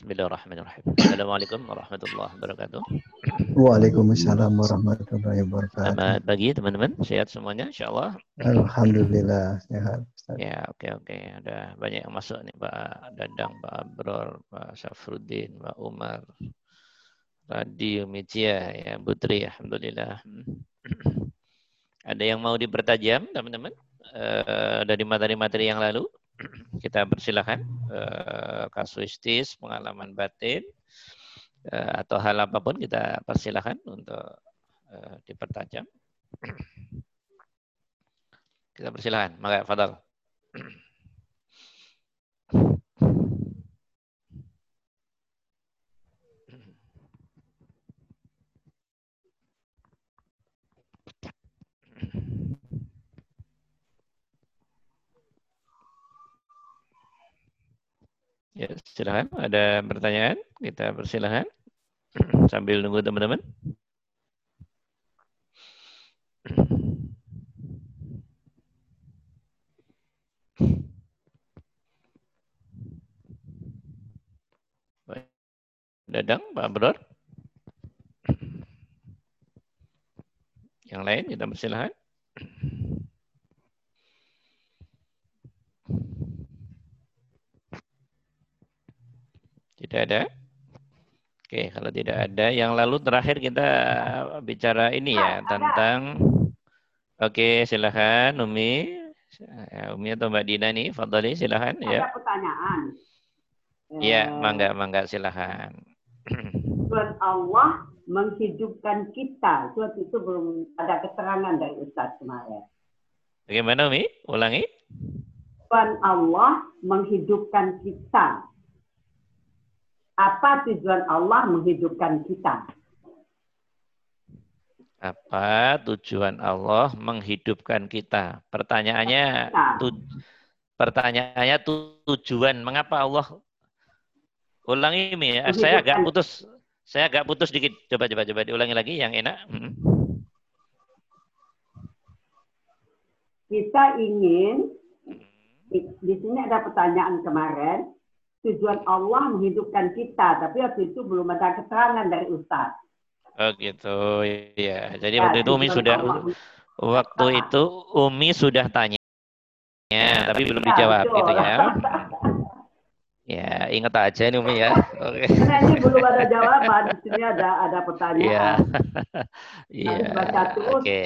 Bismillahirrahmanirrahim. Assalamualaikum warahmatullahi wabarakatuh. Waalaikumsalam warahmatullahi wabarakatuh. Selamat pagi teman-teman. Sehat semuanya insyaallah. Alhamdulillah sehat. Ya, oke. Ada banyak yang masuk nih, Pak Dadang, Pak Abror, Pak Syafruddin, Pak Umar, Radiya miah, ya, Putri, alhamdulillah. Ada yang mau dipertajam, teman-teman? Dari materi-materi yang lalu, kita persilahkan kasuistis, pengalaman batin, atau hal apapun kita persilahkan untuk dipertajam. Kita persilahkan, maka Fadil. Ya, silakan. Ada pertanyaan? Kita persilahkan sambil nunggu teman-teman. Dadang, Pak Abror. Yang lain kita persilahkan. Tidak ada? Oke, kalau tidak ada. Yang lalu terakhir kita bicara ini ya, tentang... Oke, silakan Umi. Umi atau Mbak Dina nih, Fadli silakan. Ada ya. Pertanyaan. Ya, mangga silakan. Buat Allah menghidupkan kita. Buat itu belum ada keterangan dari Ustaz kemarin. Bagaimana Umi? Ulangi. Buat Allah menghidupkan kita. Apa tujuan Allah menghidupkan kita? Apa tujuan Allah menghidupkan kita? Pertanyaannya tujuan. Mengapa Allah? Ulangi Mi, ya. Saya agak putus. Saya agak putus dikit. Coba diulangi lagi yang enak. Kita ingin di sini ada pertanyaan kemarin. Tujuan Allah menghidupkan kita, tapi waktu itu belum ada keterangan dari Ustaz. Oh gitu, ya. Jadi ya, waktu itu Umi sudah, tanya, ya, tapi belum dijawab, betul. Gitu ya. Ya, ingat aja nih Umi ya. Oke. Karena ini belum ada jawaban, di sini ada pertanyaan. Iya. Iya. Oke.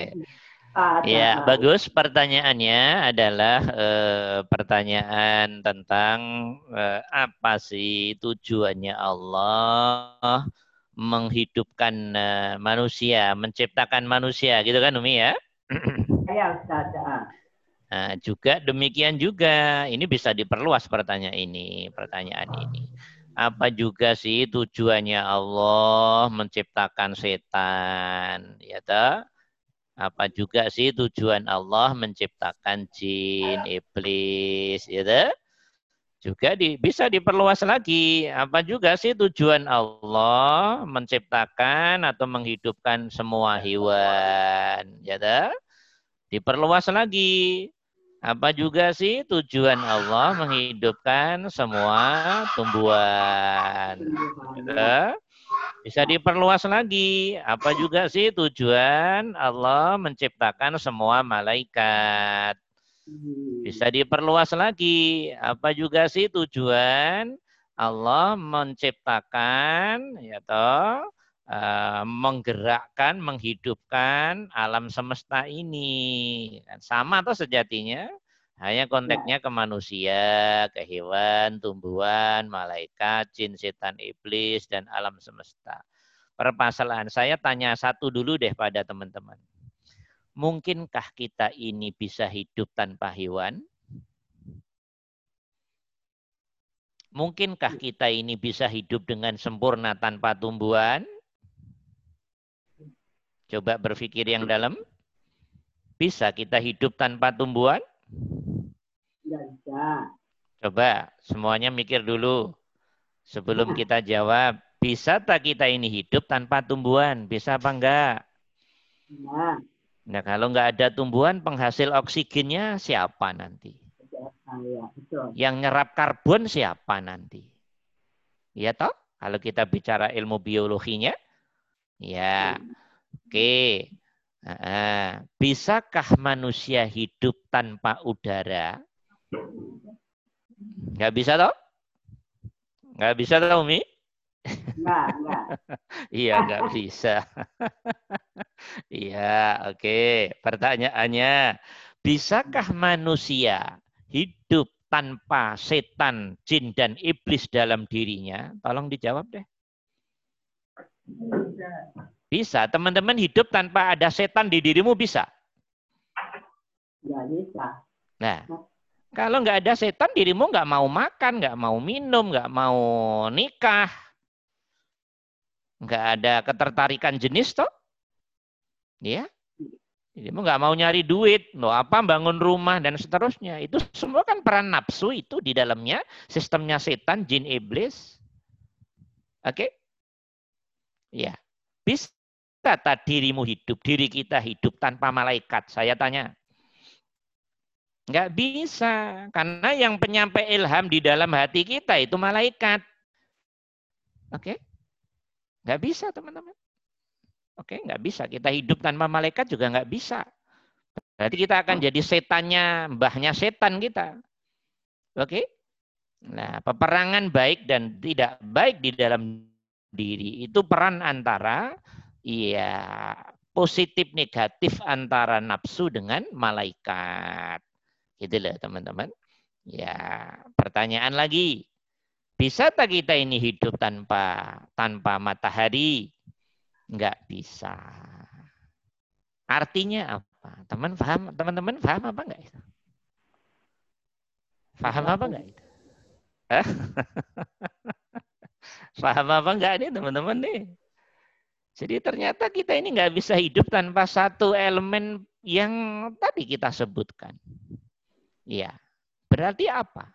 Ya, bagus. Pertanyaannya adalah pertanyaan tentang apa sih tujuannya Allah menghidupkan manusia, menciptakan manusia, gitu kan Umi ya? Ya, Ustaz. Nah, juga demikian juga. Ini bisa diperluas pertanyaan ini. Apa juga sih tujuannya Allah menciptakan setan, ya toh? Apa juga sih tujuan Allah menciptakan jin, iblis, gitu? Juga bisa diperluas lagi. Apa juga sih tujuan Allah menciptakan atau menghidupkan semua hewan, gitu? Diperluas lagi. Apa juga sih tujuan Allah menghidupkan semua tumbuhan, gitu? Bisa diperluas lagi. Apa juga sih tujuan Allah menciptakan semua malaikat? Bisa diperluas lagi. Apa juga sih tujuan Allah menciptakan, ya toh, menggerakkan, menghidupkan alam semesta ini? Sama atau sejatinya? Hanya konteksnya ke manusia, ke hewan, tumbuhan, malaikat, jin, setan, iblis, dan alam semesta. Permasalahan saya tanya satu dulu deh pada teman-teman. Mungkinkah kita ini bisa hidup tanpa hewan? Mungkinkah kita ini bisa hidup dengan sempurna tanpa tumbuhan? Coba berpikir yang dalam. Bisa kita hidup tanpa tumbuhan? Coba semuanya mikir dulu sebelum kita jawab. Bisa tak kita ini hidup tanpa tumbuhan? Bisa apa enggak? Nah, kalau enggak ada tumbuhan, penghasil oksigennya siapa nanti? Yang nyerap karbon siapa nanti? Ya toh? Kalau kita bicara ilmu biologinya, ya. Oke. Bisakah manusia hidup tanpa udara? Nggak bisa toh? Nggak bisa toh, Umi? Nggak, nggak. Iya, nggak bisa. Iya, oke. Pertanyaannya, bisakah manusia hidup tanpa setan, jin, dan iblis dalam dirinya? Tolong dijawab deh. Bisa. Teman-teman hidup tanpa ada setan di dirimu bisa? Nggak bisa. Nah, kalau nggak ada setan, dirimu nggak mau makan, nggak mau minum, nggak mau nikah. Nggak ada ketertarikan jenis, toh? Ya. Dirimu nggak mau nyari duit, loh apa bangun rumah, dan seterusnya. Itu semua kan peran nafsu itu di dalamnya, sistemnya setan, jin, iblis. Oke? Ya. Bisa tak dirimu hidup, diri kita hidup tanpa malaikat? Saya tanya. Nggak bisa. Karena yang penyampai ilham di dalam hati kita itu malaikat. Oke? Nggak bisa, teman-teman. Oke, nggak bisa. Kita hidup tanpa malaikat juga nggak bisa. Berarti kita akan jadi setannya, mbahnya setan kita. Oke? Nah, peperangan baik dan tidak baik di dalam diri itu peran antara positif negatif antara nafsu dengan malaikat. Gitu loh, teman-teman. Ya, pertanyaan lagi. Bisakah kita ini hidup tanpa matahari? Nggak bisa. Artinya apa? Teman-teman paham apa nggak itu? Paham apa nggak itu? Paham apa enggak nih teman-teman nih? Jadi ternyata kita ini nggak bisa hidup tanpa satu elemen yang tadi kita sebutkan. Ya, berarti apa?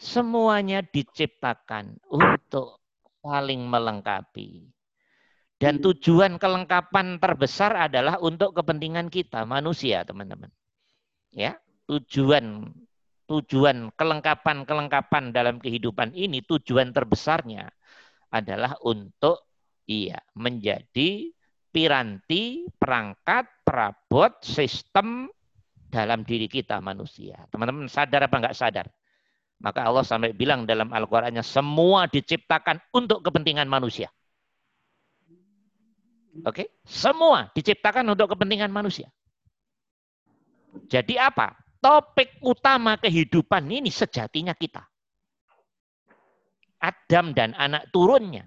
Semuanya diciptakan untuk saling melengkapi. Dan tujuan kelengkapan terbesar adalah untuk kepentingan kita manusia, teman-teman. Ya, tujuan kelengkapan-kelengkapan dalam kehidupan ini, tujuan terbesarnya adalah untuk menjadi piranti, perangkat, perabot, sistem dalam diri kita manusia. Teman-teman sadar apa enggak sadar? Maka Allah sampai bilang dalam Al-Qur'annya, semua diciptakan untuk kepentingan manusia. Oke? Semua diciptakan untuk kepentingan manusia. Jadi apa? Topik utama kehidupan ini sejatinya kita. Adam dan anak turunnya.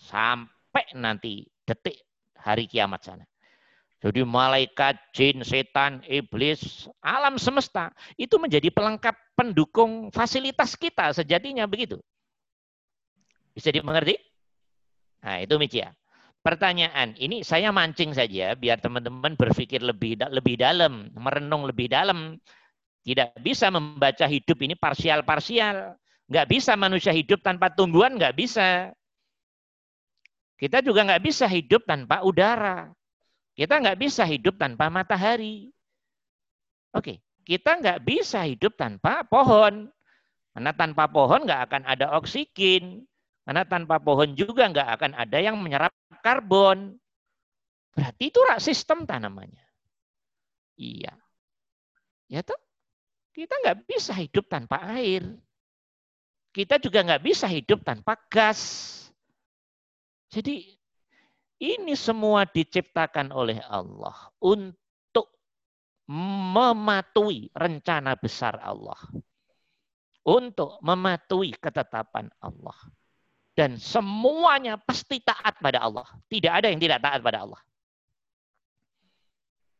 Sampai nanti detik hari kiamat sana. Jadi malaikat, jin, setan, iblis, alam semesta. Itu menjadi pelengkap pendukung fasilitas kita sejatinya begitu. Bisa dimengerti? Nah itu Mijia. Pertanyaan ini saya mancing saja biar teman-teman berpikir lebih dalam, merenung lebih dalam. Tidak bisa membaca hidup ini parsial-parsial. Nggak bisa manusia hidup tanpa tumbuhan, nggak bisa. Kita juga nggak bisa hidup tanpa udara. Kita nggak bisa hidup tanpa matahari. Oke, kita nggak bisa hidup tanpa pohon. Karena tanpa pohon nggak akan ada oksigen. Karena tanpa pohon juga nggak akan ada yang menyerap karbon. Berarti itu rak sistem tanamannya. Iya. Ya toh? Kita nggak bisa hidup tanpa air. Kita juga nggak bisa hidup tanpa gas. Jadi ini semua diciptakan oleh Allah untuk mematuhi rencana besar Allah. Untuk mematuhi ketetapan Allah. Dan semuanya pasti taat pada Allah. Tidak ada yang tidak taat pada Allah.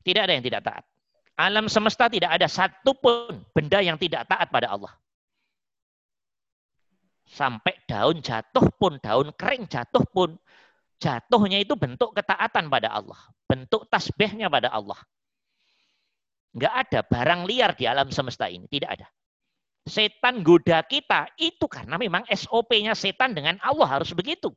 Tidak ada yang tidak taat. Alam semesta tidak ada satupun benda yang tidak taat pada Allah. Sampai daun jatuh pun, daun kering jatuh pun. Jatuhnya itu bentuk ketaatan pada Allah. Bentuk tasbihnya pada Allah. Nggak ada barang liar di alam semesta ini. Tidak ada. Setan goda kita itu karena memang SOP-nya setan dengan Allah harus begitu.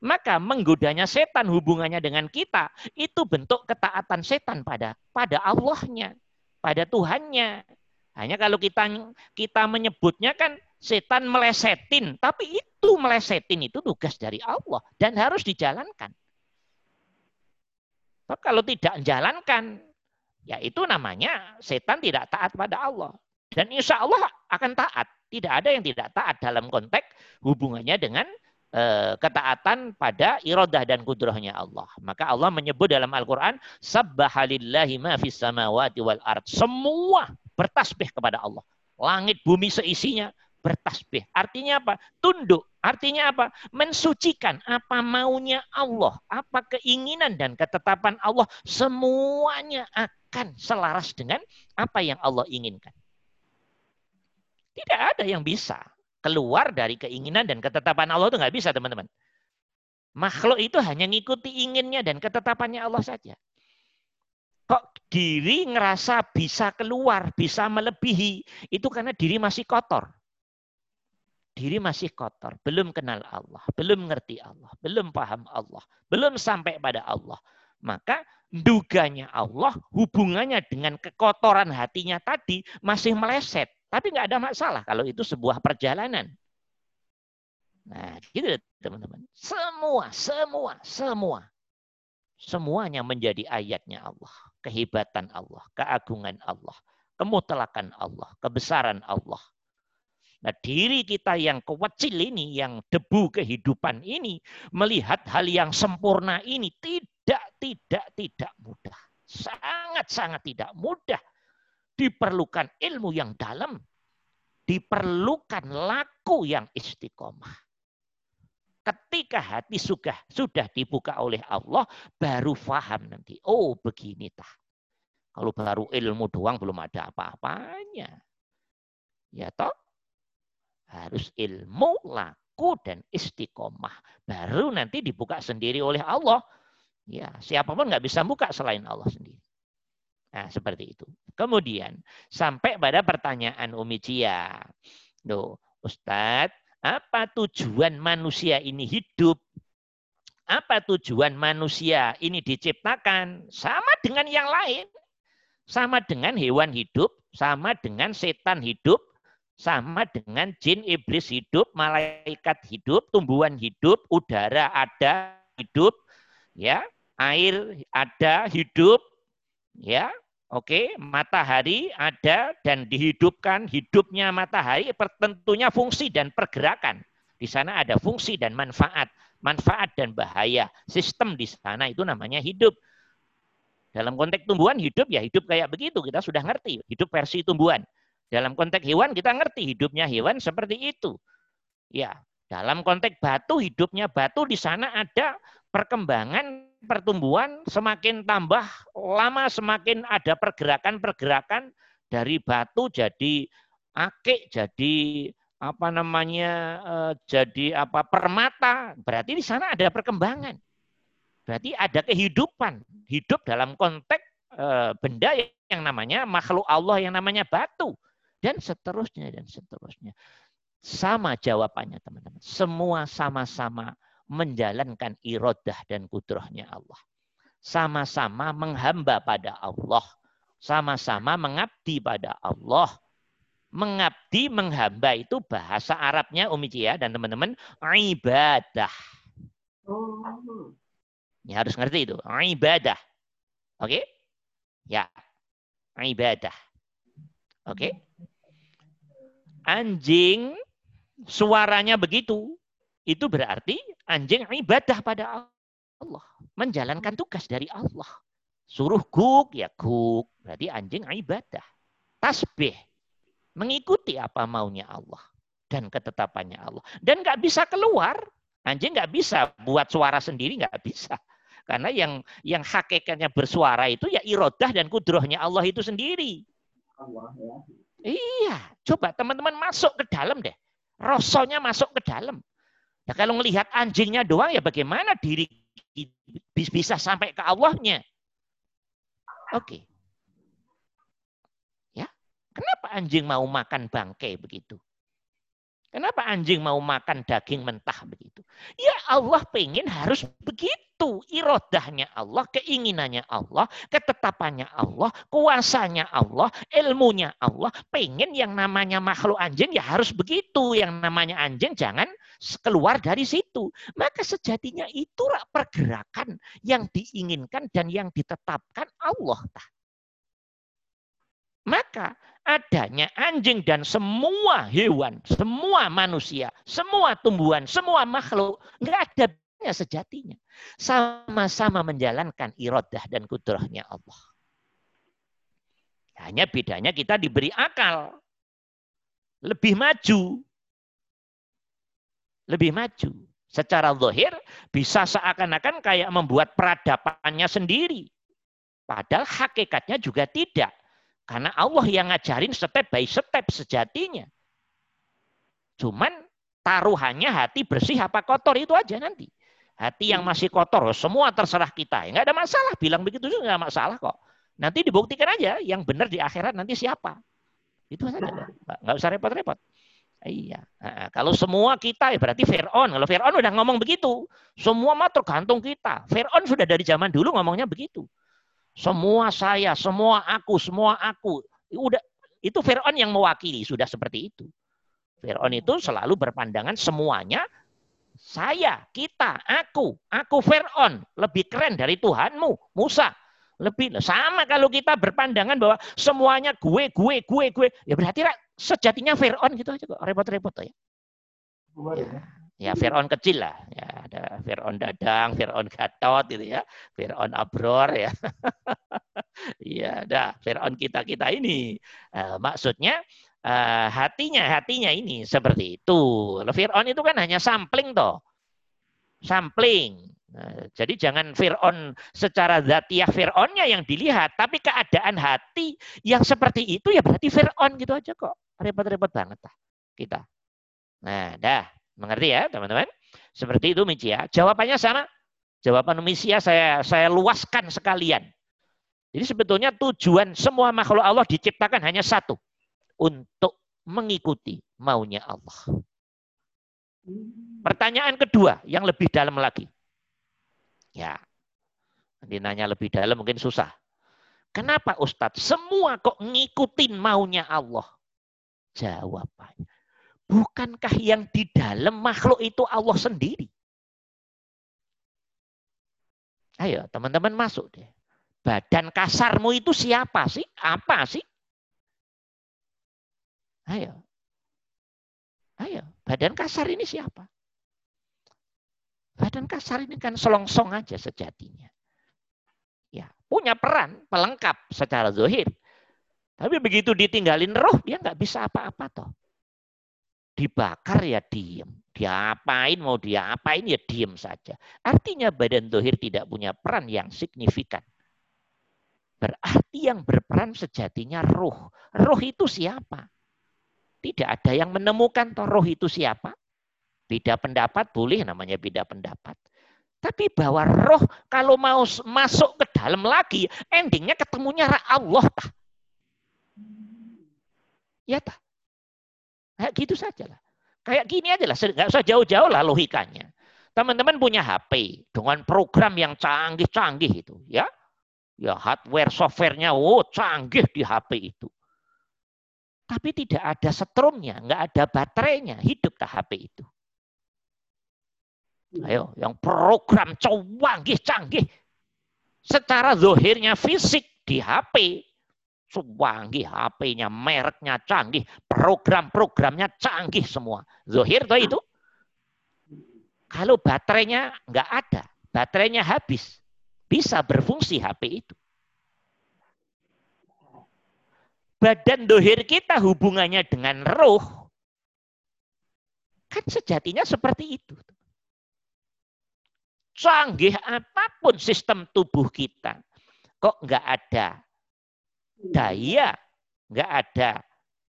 Maka menggodanya setan hubungannya dengan kita itu bentuk ketaatan setan pada Allahnya, pada Tuhannya. Hanya kalau kita menyebutnya kan Setan melesetin, tapi itu melesetin itu tugas dari Allah dan harus dijalankan. Tapi kalau tidak menjalankan, ya itu namanya setan tidak taat pada Allah. Dan insya Allah akan taat. Tidak ada yang tidak taat dalam konteks hubungannya dengan ketaatan pada iradah dan kudrahnya Allah. Maka Allah menyebut dalam Al-Quran, sabbaha lillahi ma fis samawati wal ard. Semua bertasbih kepada Allah. Langit bumi seisinya bertasbih. Artinya apa? Tunduk. Artinya apa? Mensucikan apa maunya Allah. Apa keinginan dan ketetapan Allah. Semuanya akan selaras dengan apa yang Allah inginkan. Tidak ada yang bisa keluar dari keinginan dan ketetapan Allah. Itu nggak bisa, teman-teman. Makhluk itu hanya ngikuti inginnya dan ketetapannya Allah saja. Kok diri ngerasa bisa keluar, bisa melebihi. Itu karena diri masih kotor. Diri masih kotor, belum kenal Allah, belum ngerti Allah, belum paham Allah, belum sampai pada Allah. Maka duganya Allah, hubungannya dengan kekotoran hatinya tadi masih meleset. Tapi nggak ada masalah kalau itu sebuah perjalanan. Nah, gitu teman-teman. Semuanya menjadi ayatnya Allah. Kehebatan Allah, keagungan Allah, kemutlakan Allah, kebesaran Allah. Nah, diri kita yang kecil ini, yang debu kehidupan ini, melihat hal yang sempurna ini tidak mudah. Sangat tidak mudah. Diperlukan ilmu yang dalam, diperlukan laku yang istiqomah. Ketika hati sudah dibuka oleh Allah, baru faham nanti. Oh, begini tah. Kalau baru ilmu doang belum ada apa-apanya. Ya toh? Harus ilmu, laku, dan istiqomah. Baru nanti dibuka sendiri oleh Allah. Ya, siapapun nggak bisa buka selain Allah sendiri. Nah, seperti itu. Kemudian, sampai pada pertanyaan Umijia. Loh, Ustadz, apa tujuan manusia ini hidup? Apa tujuan manusia ini diciptakan? Sama dengan yang lain. Sama dengan hewan hidup, sama dengan setan hidup, sama dengan jin, iblis hidup, malaikat hidup, tumbuhan hidup, udara ada hidup, ya, air ada hidup, ya, oke, matahari ada dan dihidupkan, hidupnya matahari tentunya fungsi dan pergerakan. Di sana ada fungsi dan manfaat dan bahaya. Sistem di sana itu namanya hidup. Dalam konteks tumbuhan hidup ya hidup kayak begitu, kita sudah ngerti, hidup versi tumbuhan. Dalam konteks hewan kita ngerti hidupnya hewan seperti itu. Ya, dalam konteks batu hidupnya batu di sana ada perkembangan pertumbuhan semakin tambah lama semakin ada pergerakan-pergerakan dari batu jadi akik, jadi apa namanya? Jadi apa? Permata. Berarti di sana ada perkembangan. Berarti ada kehidupan. Hidup dalam konteks benda yang namanya makhluk Allah yang namanya batu. Dan seterusnya, dan seterusnya. Sama jawabannya, teman-teman. Semua sama-sama menjalankan iradah dan kudrahnya Allah. Sama-sama menghamba pada Allah. Sama-sama mengabdi pada Allah. Mengabdi, menghamba itu bahasa Arabnya, Umijia dan teman-teman, ibadah. Ini harus ngerti itu, ibadah. Oke? Ya, ibadah. Oke? Anjing suaranya begitu. Itu berarti anjing ibadah pada Allah. Menjalankan tugas dari Allah. Suruh guk, ya guk. Berarti anjing ibadah. Tasbih. Mengikuti apa maunya Allah. Dan ketetapannya Allah. Dan nggak bisa keluar. Anjing nggak bisa buat suara sendiri, nggak bisa. Karena yang hakikatnya bersuara itu ya irodah dan kudrohnya Allah itu sendiri. Allah ya. Iya, coba teman-teman masuk ke dalam deh. Rosonya masuk ke dalam. Ya, kalau melihat anjingnya doang ya bagaimana diri bisa sampai ke Allahnya. Oke. Ya, kenapa anjing mau makan bangkai begitu? Kenapa anjing mau makan daging mentah begitu? Ya Allah pengen harus begitu. Irodahnya Allah, keinginannya Allah, ketetapannya Allah, kuasanya Allah, ilmunya Allah. Pengen yang namanya makhluk anjing ya harus begitu. Yang namanya anjing jangan keluar dari situ. Maka sejatinya itulah pergerakan yang diinginkan dan yang ditetapkan Allah. Maka adanya anjing dan semua hewan, semua manusia, semua tumbuhan, semua makhluk, nggak ada bedanya sejatinya. Sama-sama menjalankan iradah dan kudrahnya Allah. Hanya bedanya kita diberi akal. Lebih maju. Lebih maju. Secara zahir bisa seakan-akan kayak membuat peradabannya sendiri. Padahal hakikatnya juga tidak. Karena Allah yang ngajarin step by step sejatinya. Cuman taruhannya hati bersih apa kotor itu aja nanti. Hati yang masih kotor, semua terserah kita. Nggak ada masalah, bilang begitu juga nggak masalah kok. Nanti dibuktikan aja yang benar di akhirat nanti siapa. Itu saja, nggak usah repot-repot. Iya. Nah, kalau semua kita ya berarti Firaun. Kalau Firaun udah ngomong begitu, semua mah tergantung kita. Firaun sudah dari zaman dulu ngomongnya begitu. Semua saya, semua aku, semua aku. Udah, itu Firaun yang mewakili, sudah seperti itu. Firaun itu selalu berpandangan semuanya, saya, kita, aku Firaun, lebih keren dari Tuhanmu, Musa. Lebih sama kalau kita berpandangan bahwa semuanya gue. Ya berarti sejatinya Firaun gitu aja kok, repot-repot ya. Ya Firaun kecil lah, ya, ada Firaun Dadang, Firaun Gatot gitu ya, Firaun Abror ya, ya ada Firaun kita ini, maksudnya hatinya ini seperti itu. Firaun itu kan hanya sampling toh, sampling. Nah, jadi jangan Firaun secara zatiah Firaunnya yang dilihat, tapi keadaan hati yang seperti itu ya berarti Firaun gitu aja kok, repot-repot banget lah kita. Nah, dah. Mengerti ya teman-teman? Seperti itu Umijaya. Jawabannya sama. Jawaban Umizia saya luaskan sekalian. Jadi sebetulnya tujuan semua makhluk Allah diciptakan hanya satu. Untuk mengikuti maunya Allah. Pertanyaan kedua yang lebih dalam lagi. Ya, nanti nanya lebih dalam mungkin susah. Kenapa Ustadz semua kok ngikutin maunya Allah? Jawabannya. Bukankah yang di dalam makhluk itu Allah sendiri? Ayo teman-teman masuk deh. Badan kasarmu itu siapa sih? Apa sih? Ayo. Badan kasar ini siapa? Badan kasar ini kan selongsong aja sejatinya. Ya, punya peran pelengkap secara zahir. Tapi begitu ditinggalin roh dia nggak bisa apa-apa toh. Dibakar ya diem, diapain ya diem saja. Artinya badan zahir tidak punya peran yang signifikan. Berarti yang berperan sejatinya ruh. Ruh itu siapa? Tidak ada yang menemukan toh ruh itu siapa. Beda pendapat boleh, namanya beda pendapat. Tapi bahwa roh kalau mau masuk ke dalam lagi, endingnya ketemunya Allah. Ya tak? Kayak gitu sajalah. Kayak gini aja lah, nggak usah jauh-jauh lah logikanya. Teman-teman punya HP dengan program yang canggih-canggih itu, ya. Ya hardware softwarenya canggih di HP itu. Tapi tidak ada setrumnya, nggak ada baterainya, hidup ke HP itu. Ayo, yang program canggih-canggih. Secara zahirnya fisik di HP canggih, HP-nya, mereknya canggih, program-programnya canggih semua. Zahir toh itu. Kalau baterainya nggak ada, baterainya habis, bisa berfungsi HP itu. Badan zahir kita hubungannya dengan roh, kan sejatinya seperti itu. Canggih apapun sistem tubuh kita, kok nggak ada daya, nggak ada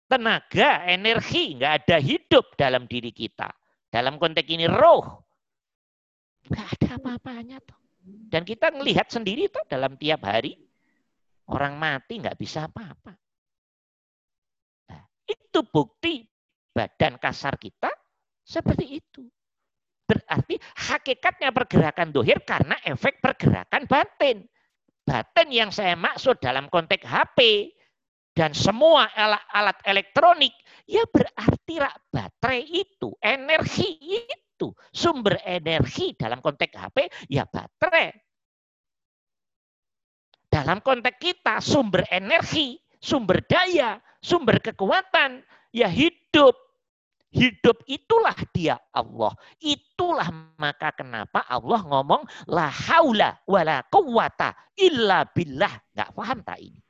tenaga, energi, nggak ada hidup dalam diri kita. Dalam konteks ini roh, nggak ada apa-apanya toh. Dan kita melihat sendiri toh dalam tiap hari orang mati nggak bisa apa-apa. Nah, itu bukti badan kasar kita seperti itu. Berarti hakikatnya pergerakan dohir karena efek pergerakan batin. Batin yang saya maksud dalam konteks HP dan semua alat elektronik, ya berarti rak baterai itu, energi itu, sumber energi dalam konteks HP, ya baterai. Dalam konteks kita, sumber energi, sumber daya, sumber kekuatan, ya hidup. Hidup itulah dia Allah. Itulah maka kenapa Allah ngomong la haula wala quwata illa billah. Enggak paham tak ini?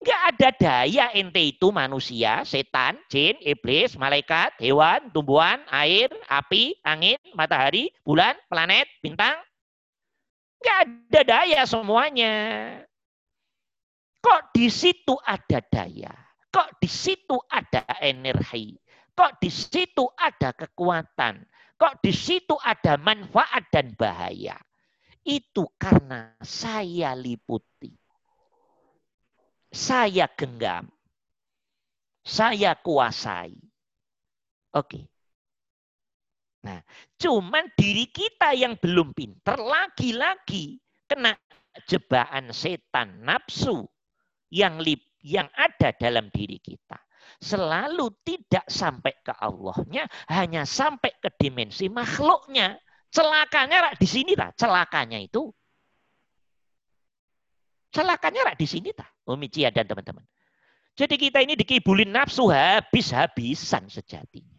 Enggak ada daya ente itu manusia, setan, jin, iblis, malaikat, hewan, tumbuhan, air, api, angin, matahari, bulan, planet, bintang. Enggak ada daya semuanya. Kok di situ ada daya? Kok di situ ada energi? Kok di situ ada kekuatan? Kok di situ ada manfaat dan bahaya? Itu karena saya liputi. Saya genggam. Saya kuasai. Oke. Nah, cuman diri kita yang belum pinter lagi-lagi kena jebakan setan nafsu yang ada dalam diri kita. Selalu tidak sampai ke Allahnya, hanya sampai ke dimensi makhluknya. Celakanya rak di sini lah, celakanya itu. Celakanya rak di sini lah, Umijia dan teman-teman. Jadi kita ini dikibulin nafsu habis-habisan sejatinya.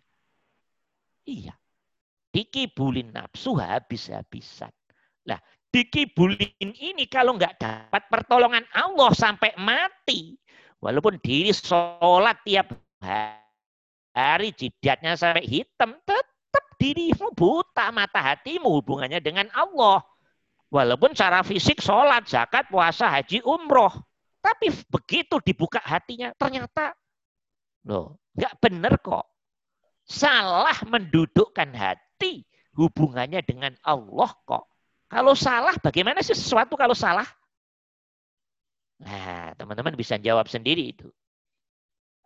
Iya, dikibulin nafsu habis-habisan. Nah, dikibulin ini kalau nggak dapat pertolongan Allah sampai mati. Walaupun diri sholat tiap hari, jidatnya sampai hitam, tetap dirimu buta mata hatimu hubungannya dengan Allah. Walaupun secara fisik sholat, zakat, puasa, haji, umroh. Tapi begitu dibuka hatinya, ternyata loh, nggak bener kok. Salah mendudukkan hati hubungannya dengan Allah kok. Kalau salah, bagaimana sih sesuatu kalau salah? Nah, teman-teman bisa jawab sendiri itu.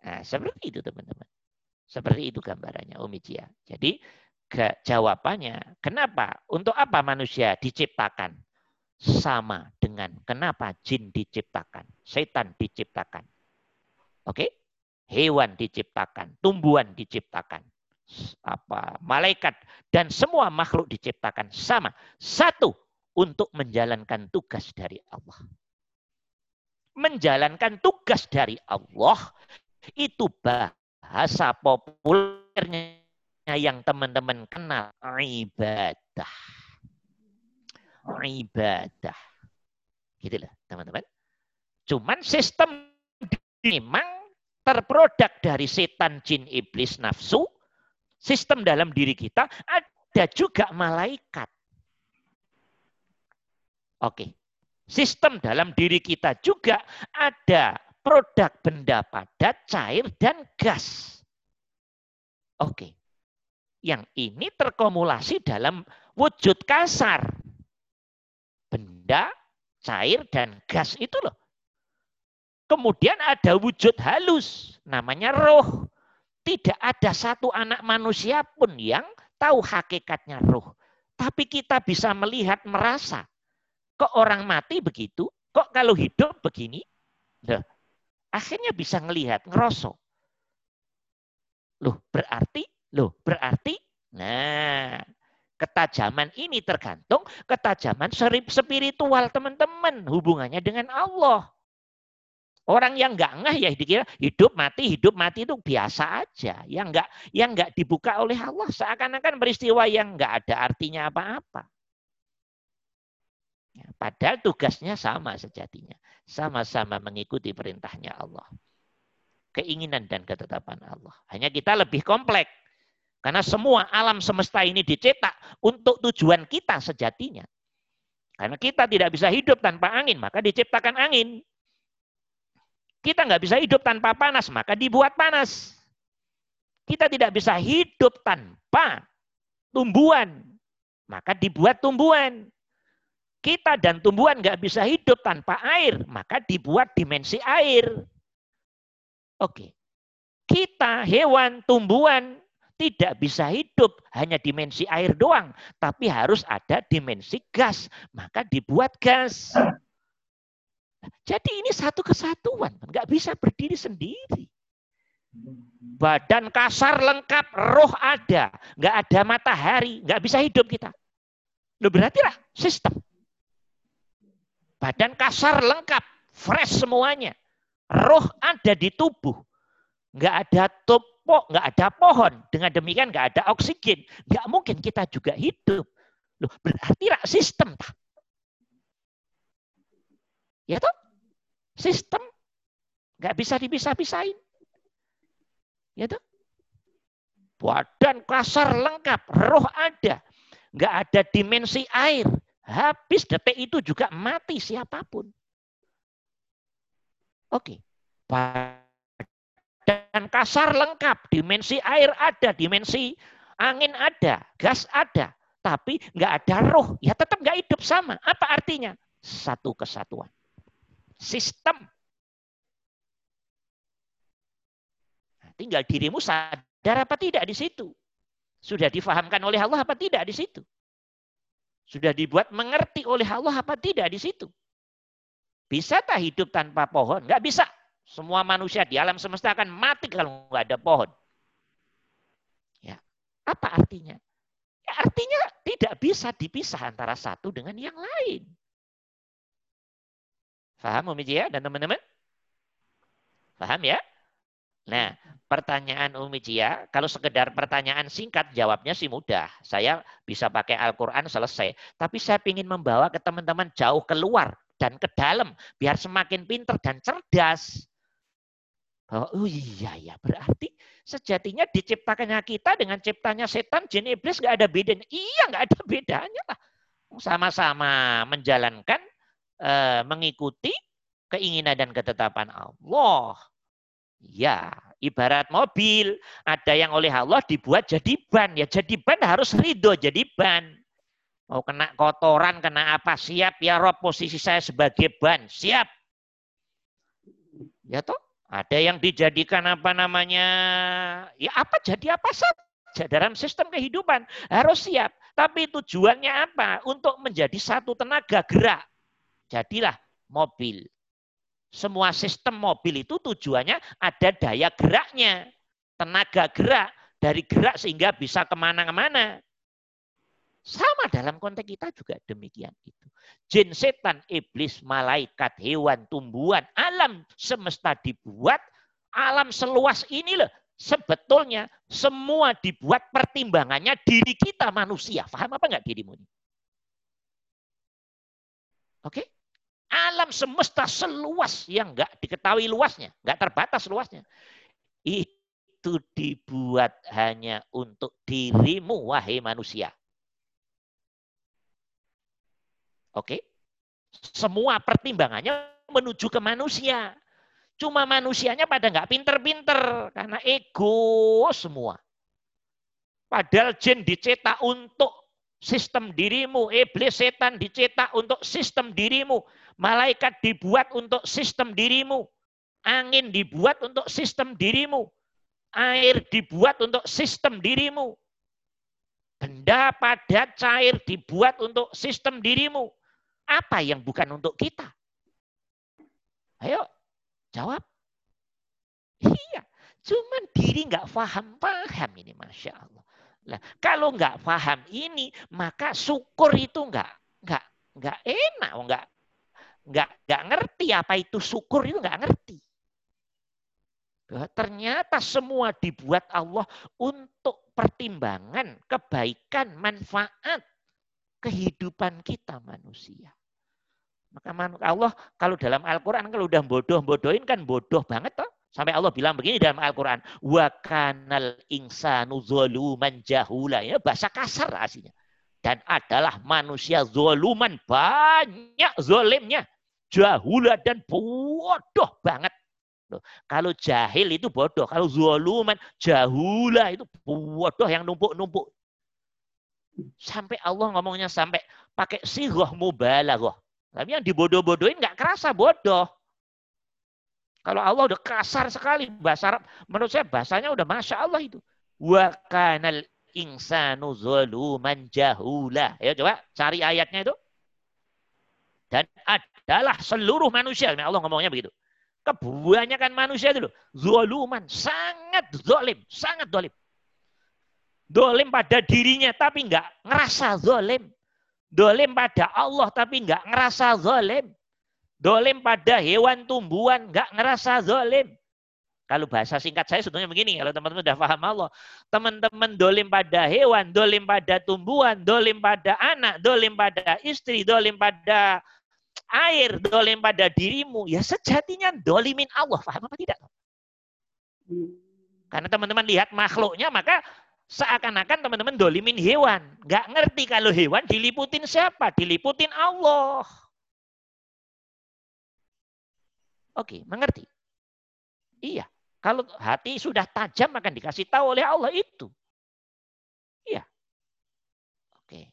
Nah, seperti itu teman-teman. Seperti itu gambarannya Umijia. Jadi jawabannya, kenapa? Untuk apa manusia diciptakan? Sama dengan kenapa jin diciptakan, setan diciptakan. Oke? Hewan diciptakan, tumbuhan diciptakan. Apa? Malaikat dan semua makhluk diciptakan sama. Satu, untuk menjalankan tugas dari Allah. Menjalankan tugas dari Allah itu bahasa populernya yang teman-teman kenal ibadah. Ibadah. Gitulah teman-teman. Cuman sistem memang terproduk dari setan, jin, iblis, nafsu. Sistem dalam diri kita ada juga malaikat. Oke. Sistem dalam diri kita juga ada produk benda padat, cair, dan gas. Oke. Yang ini terkumulasi dalam wujud kasar. Benda, cair, dan gas itu loh. Kemudian ada wujud halus, namanya roh. Tidak ada satu anak manusia pun yang tahu hakikatnya roh. Tapi kita bisa melihat, merasa. Kok orang mati begitu? Kok kalau hidup begini? Nah, akhirnya bisa ngelihat, ngerosok. Loh, berarti. Nah, ketajaman ini tergantung ketajaman spiritual teman-teman. Hubungannya dengan Allah. Orang yang nggak ngeh ya dikira hidup mati itu biasa aja. Yang nggak dibuka oleh Allah. Seakan-akan peristiwa yang nggak ada artinya apa-apa. Padahal tugasnya sama sejatinya. Sama-sama mengikuti perintahnya Allah. Keinginan dan ketetapan Allah. Hanya kita lebih kompleks. Karena semua alam semesta ini dicetak untuk tujuan kita sejatinya. Karena kita tidak bisa hidup tanpa angin, maka diciptakan angin. Kita nggak bisa hidup tanpa panas, maka dibuat panas. Kita tidak bisa hidup tanpa tumbuhan, maka dibuat tumbuhan. Kita dan tumbuhan nggak bisa hidup tanpa air, maka dibuat dimensi air. Oke, kita hewan, tumbuhan tidak bisa hidup hanya dimensi air doang, tapi harus ada dimensi gas. Maka dibuat gas. Jadi ini satu kesatuan, nggak bisa berdiri sendiri. Badan kasar lengkap, roh ada, nggak ada matahari, nggak bisa hidup kita. Loh, berarti lah sistem. Badan kasar lengkap, fresh semuanya. Roh ada di tubuh, nggak ada topok, nggak ada pohon. Dengan demikian nggak ada oksigen, nggak mungkin kita juga hidup. Loh, berarti lah sistem. Ya toh? Sistem nggak bisa dipisah-pisahin. Ya toh? Badan kasar lengkap, roh ada, nggak ada dimensi air. Habis detik itu juga mati siapapun. Oke. Badan kasar lengkap, dimensi air ada, dimensi angin ada, gas ada, tapi nggak ada roh. Ya tetap nggak hidup sama. Apa artinya? Satu kesatuan. Sistem. Nah, tinggal dirimu sadar apa tidak di situ. Sudah difahamkan oleh Allah apa tidak di situ. Sudah dibuat mengerti oleh Allah apa tidak di situ. Bisa tak hidup tanpa pohon? Nggak bisa. Semua manusia di alam semesta akan mati kalau nggak ada pohon. Ya, apa artinya? Ya, artinya tidak bisa dipisah antara satu dengan yang lain. Paham, Umijaya dan teman-teman? Paham ya? Nah, pertanyaan Umijaya, kalau sekedar pertanyaan singkat, jawabnya sih mudah. Saya bisa pakai Al-Quran, selesai. Tapi saya ingin membawa ke teman-teman jauh keluar dan ke dalam, biar semakin pinter dan cerdas. Bahwa, oh iya, ya berarti sejatinya diciptakannya kita dengan ciptanya setan, jin, iblis, nggak ada bedanya. Iya, nggak ada bedanya lah. Sama-sama menjalankan, mengikuti keinginan dan ketetapan Allah. Ya, ibarat mobil. Ada yang oleh Allah dibuat jadi ban. Ya, jadi ban harus ridho jadi ban. Mau kena kotoran, kena apa, siap ya Rob, posisi saya sebagai ban. Siap. Ya toh, ada yang dijadikan apa namanya, ya apa jadi apa saja dalam sistem kehidupan. Harus siap. Tapi tujuannya apa? Untuk menjadi satu tenaga gerak. Jadilah mobil. Semua sistem mobil itu tujuannya ada daya geraknya. Tenaga gerak. Dari gerak sehingga bisa kemana-mana. Sama dalam konteks kita juga demikian. Itu. Jin, setan, iblis, malaikat, hewan, tumbuhan. Alam semesta dibuat. Alam seluas ini loh. Sebetulnya semua dibuat pertimbangannya diri kita manusia. Paham apa enggak dirimu ini? Oke? Alam semesta seluas yang nggak diketahui luasnya, nggak terbatas luasnya. Itu dibuat hanya untuk dirimu, wahai manusia. Oke? Semua pertimbangannya menuju ke manusia. Cuma manusianya pada nggak pinter-pinter, karena ego semua. Padahal jin dicetak untuk sistem dirimu, iblis setan dicetak untuk sistem dirimu, malaikat dibuat untuk sistem dirimu, angin dibuat untuk sistem dirimu, air dibuat untuk sistem dirimu, benda padat cair dibuat untuk sistem dirimu. Apa yang bukan untuk kita? Ayo, jawab. Iya, cuman diri nggak paham-paham ini, Masya Allah. Nah, kalau nggak paham ini, maka syukur itu nggak enak, nggak ngerti apa itu syukur, itu nggak ngerti. Bahwa ternyata semua dibuat Allah untuk pertimbangan kebaikan, manfaat kehidupan kita manusia. Maka Allah kalau dalam Al-Quran kalau udah bodoh-bodohin kan bodoh banget toh. Sampai Allah bilang begini dalam Al-Quran. Wa kanal insanu zaluman jahula. Ya, bahasa kasar aslinya. Dan adalah manusia zaluman. Banyak zalimnya. Jahula dan bodoh banget. Loh, kalau jahil itu bodoh. Kalau zaluman, jahula itu bodoh yang numpuk-numpuk. Sampai Allah ngomongnya sampai pakai sighah mubalaghah. Tapi yang dibodoh-bodohin nggak kerasa bodoh. Kalau Allah udah kasar sekali bahasa Arab, menurut saya bahasanya udah Masya Allah itu. Wa kanal insanu zaluman jahula. Ya coba cari ayatnya itu. Dan adalah seluruh manusia. Allah ngomongnya begitu. Kebanyakan manusia itu loh, zaluman, sangat zalim, sangat zalim. Zalim pada dirinya tapi enggak ngerasa zalim. Zalim pada Allah tapi enggak ngerasa zalim. Zalim pada hewan tumbuhan enggak ngerasa zalim. Kalau bahasa singkat saya sebetulnya begini, kalau teman-teman sudah paham Allah. Teman-teman zalim pada hewan, zalim pada tumbuhan, zalim pada anak, zalim pada istri, zalim pada air, dolim pada dirimu, ya sejatinya dolimin Allah. Paham apa tidak? Karena teman-teman lihat makhluknya, maka seakan-akan teman-teman dolimin hewan. Nggak ngerti kalau hewan diliputin siapa? Diliputin Allah. Oke, mengerti? Iya. Kalau hati sudah tajam, akan dikasih tahu oleh Allah itu. Iya. Oke.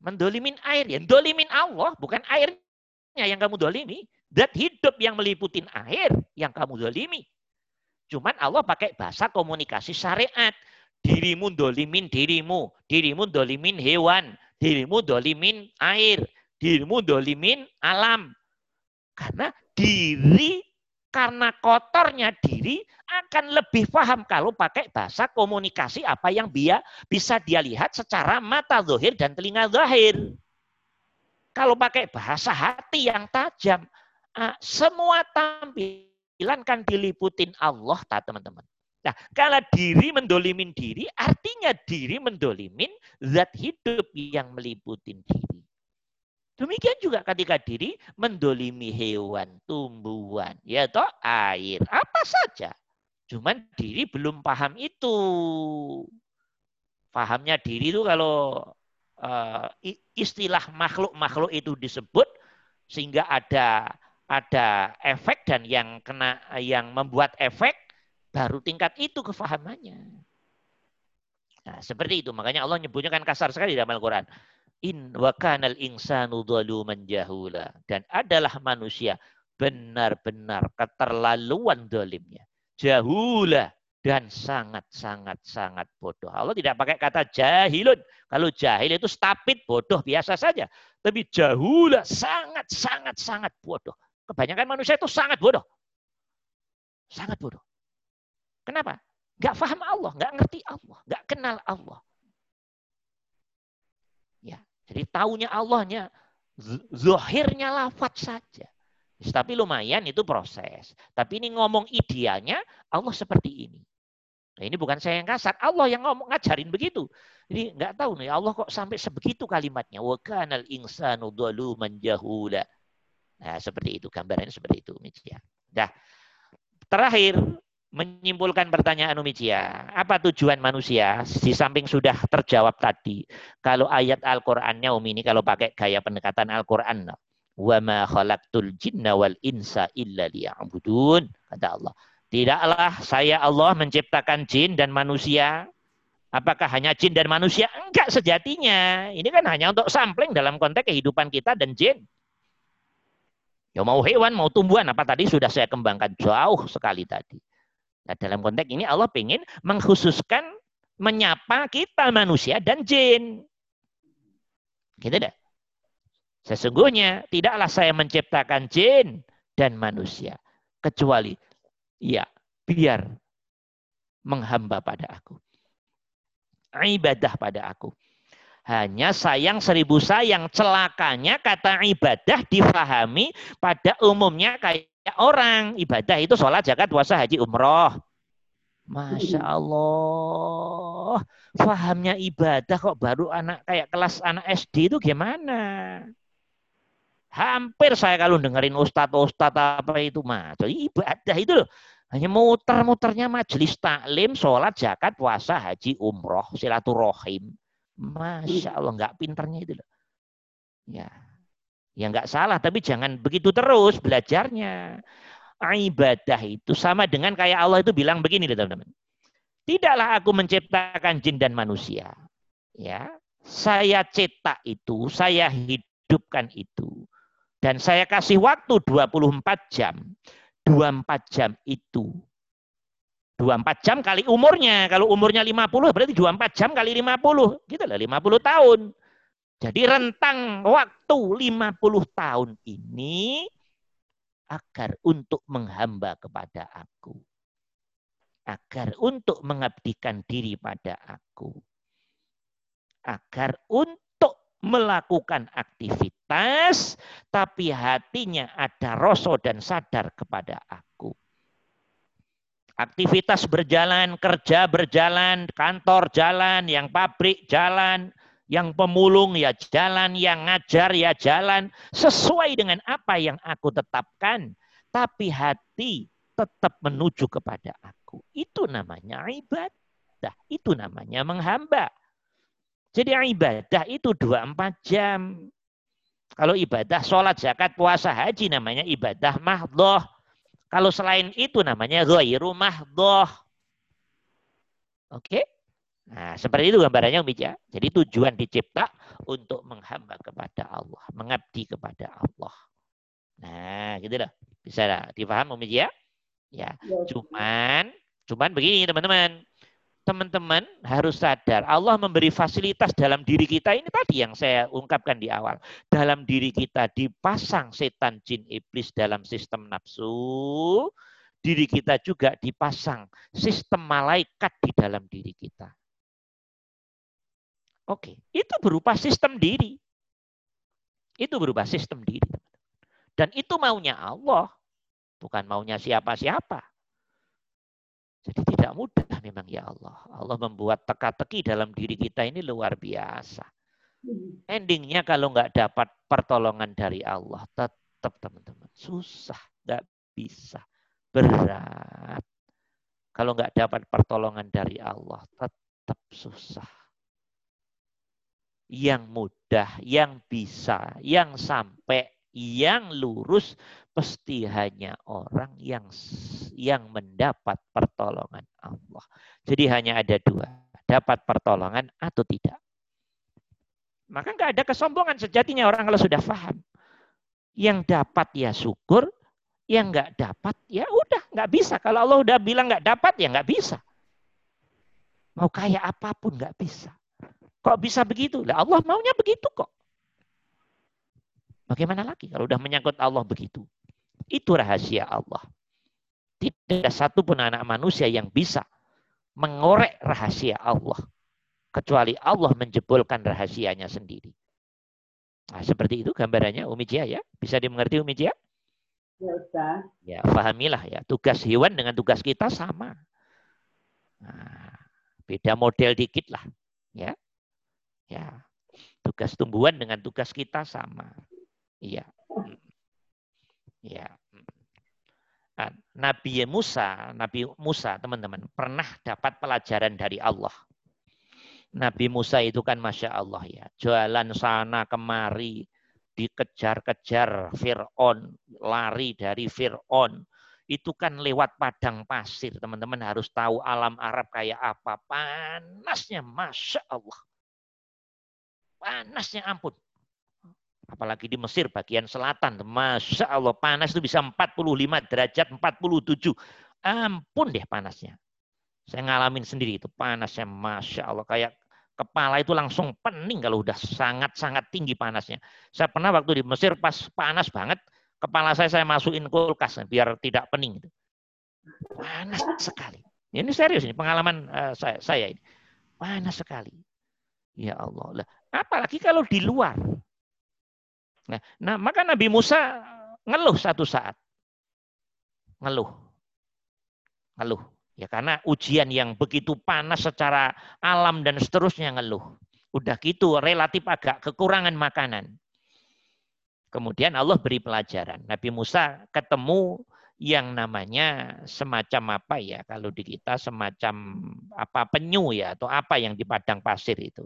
Mendolimin air, ya dolimin Allah, bukan air yang kamu dolimi, zat hidup yang meliputin air yang kamu dolimi. Cuman Allah pakai bahasa komunikasi syariat. Dirimu dolimin dirimu, dirimu dolimin hewan, dirimu dolimin air, dirimu dolimin alam. Karena diri, karena kotornya diri akan lebih paham kalau pakai bahasa komunikasi apa yang bisa dia lihat secara mata zahir dan telinga zahir. Kalau pakai bahasa hati yang tajam, semua tampilan kan diliputin Allah, tak teman-teman. Nah, kalau diri mendolimin diri, artinya diri mendolimin zat hidup yang meliputin diri. Demikian juga ketika diri mendolimi hewan, tumbuhan, ya toh air, apa saja. Cuman diri belum paham itu. Pahamnya diri itu kalau istilah makhluk-makhluk itu disebut sehingga ada efek dan yang membuat efek baru tingkat itu kefahamannya. Nah, seperti itu, makanya Allah nyebutnya kan kasar sekali dalam Al-Qur'an. In wa kanal insanu zaluman jahula, dan adalah manusia benar-benar keterlaluan zalimnya. Jahula, dan sangat-sangat bodoh. Allah tidak pakai kata jahilun. Kalau jahil itu stapit, bodoh, biasa saja. Tapi jahula, sangat bodoh. Kebanyakan manusia itu sangat bodoh. Sangat bodoh. Kenapa? Nggak paham Allah, nggak ngerti Allah, nggak kenal Allah. Ya, jadi taunya Allahnya, zohirnya lafadz saja. Tapi lumayan itu proses. Tapi ini ngomong idealnya, Allah seperti ini. Nah, ini bukan saya yang kasar, Allah yang ngomong ngajarin begitu. Jadi nggak tahu nih Allah kok sampai sebegitu kalimatnya. Wa kanal insanu zaluman jahula. Nah, seperti itu gambarannya, seperti itu Umijia. Dah. Terakhir menyimpulkan pertanyaan Umijia. Apa tujuan manusia? Di samping sudah terjawab tadi. Kalau ayat Al-Qur'annya Umi ini kalau pakai gaya pendekatan Al-Qur'an. Wa ma khalaqtul jinna wal insa illa liya'budun, kata Allah. Tidaklah saya Allah menciptakan jin dan manusia. Apakah hanya jin dan manusia? Enggak sejatinya. Ini kan hanya untuk sampling dalam konteks kehidupan kita dan jin. Ya mau hewan, mau tumbuhan. Apa tadi sudah saya kembangkan jauh sekali tadi. Nah, dalam konteks ini Allah ingin mengkhususkan, menyapa kita manusia dan jin. Gitu dah. Sesungguhnya tidaklah saya menciptakan jin dan manusia. Kecuali ya, biar menghamba pada aku. Ibadah pada aku. Hanya sayang seribu sayang. Celakanya kata ibadah difahami pada umumnya kayak orang. Ibadah itu sholat, zakat, puasa, haji, umroh. Masya Allah. Fahamnya ibadah kok baru anak kayak kelas anak SD itu gimana? Hampir saya kalau dengerin ustadz apa itu mah. Jadi ibadah itu loh, hanya muter-muternya majelis taklim, sholat, zakat, puasa, haji, umroh, silaturahim. Masya Allah, nggak pinternya itu loh. Ya, ya nggak salah, tapi jangan begitu terus belajarnya. Ibadah itu sama dengan kayak Allah itu bilang begini loh teman-teman. Tidaklah aku menciptakan jin dan manusia. Ya, saya cetak itu, saya hidupkan itu. Dan saya kasih waktu 24 jam. 24 jam itu. 24 24 jam kali umurnya. Kalau umurnya 50 berarti 24 jam kali 50. Gitu lah, 50 tahun. Jadi rentang waktu 50 tahun ini agar untuk menghamba kepada aku. Agar untuk mengabdikan diri pada aku. Agar untuk melakukan aktivitas tapi hatinya ada rasa dan sadar kepada aku. Aktivitas berjalan, kerja berjalan, kantor jalan, yang pabrik jalan, yang pemulung ya jalan, yang ngajar ya jalan, sesuai dengan apa yang aku tetapkan, tapi hati tetap menuju kepada aku. Itu namanya ibadah, itu namanya menghamba. Jadi ibadah itu 24 jam. Kalau ibadah sholat, zakat, puasa, haji namanya ibadah mahdhah. Kalau selain itu namanya ghairu mahdhah. Oke? Nah, seperti itu gambarannya Umijaya. Jadi tujuan dicipta untuk menghamba kepada Allah, mengabdi kepada Allah. Nah, gitu loh. Bisa lah dipaham Umijaya? Ya. Cuman begini teman-teman. Teman-teman harus sadar Allah memberi fasilitas dalam diri kita ini tadi yang saya ungkapkan di awal. Dalam diri kita dipasang setan, jin, iblis dalam sistem nafsu. Diri kita juga dipasang sistem malaikat di dalam diri kita. Oke, itu berupa sistem diri. Itu berupa sistem diri. Dan itu maunya Allah, bukan maunya siapa-siapa. Jadi tidak mudah memang ya Allah. Allah membuat teka-teki dalam diri kita ini luar biasa. Endingnya kalau nggak dapat pertolongan dari Allah, tetap teman-teman susah, nggak bisa, berat. Kalau nggak dapat pertolongan dari Allah, tetap susah. Yang mudah, yang bisa, yang sampai, yang lurus pasti hanya orang yang mendapat pertolongan Allah. Jadi hanya ada dua, dapat pertolongan atau tidak. Maka nggak ada kesombongan sejatinya orang kalau sudah paham. Yang dapat ya syukur, yang nggak dapat ya udah nggak bisa. Kalau Allah udah bilang nggak dapat ya nggak bisa. Mau kaya apapun nggak bisa. Kok bisa begitu? Lah Allah maunya begitu kok. Bagaimana lagi kalau udah menyangkut Allah begitu? Itu rahasia Allah. Tidak ada satupun anak manusia yang bisa mengorek rahasia Allah. Kecuali Allah menjebolkan rahasianya sendiri. Nah, seperti itu gambarannya Umijaya ya. Bisa dimengerti Umijaya? Ya, Ustaz. Ya, pahamilah ya. Tugas hewan dengan tugas kita sama. Nah, beda model dikit lah. Ya. Ya. Tugas tumbuhan dengan tugas kita sama. Iya. Iya. Nabi Musa, teman-teman, pernah dapat pelajaran dari Allah. Nabi Musa itu kan Masya Allah ya. Jalan sana kemari, dikejar-kejar Firaun, lari dari Firaun. Itu kan lewat padang pasir, teman-teman harus tahu alam Arab kayak apa. Panasnya Masya Allah. Panasnya ampun. Apalagi di Mesir bagian selatan. Masya Allah panas itu bisa 45 derajat, 47. Ampun deh panasnya. Saya ngalamin sendiri itu panasnya. Masya Allah kayak kepala itu langsung pening kalau udah sangat-sangat tinggi panasnya. Saya pernah waktu di Mesir pas panas banget. Kepala saya masukin kulkas biar tidak pening. Panas sekali. Ini serius ini pengalaman saya ini. Panas sekali. Ya Allah. Lah, apalagi kalau di luar. Nah, maka Nabi Musa ngeluh satu saat. Ngeluh. Ya karena ujian yang begitu panas secara alam dan seterusnya ngeluh. Udah gitu relatif agak kekurangan makanan. Kemudian Allah beri pelajaran. Nabi Musa ketemu yang namanya semacam apa ya? Kalau di kita semacam apa penyu ya atau apa yang di padang pasir itu.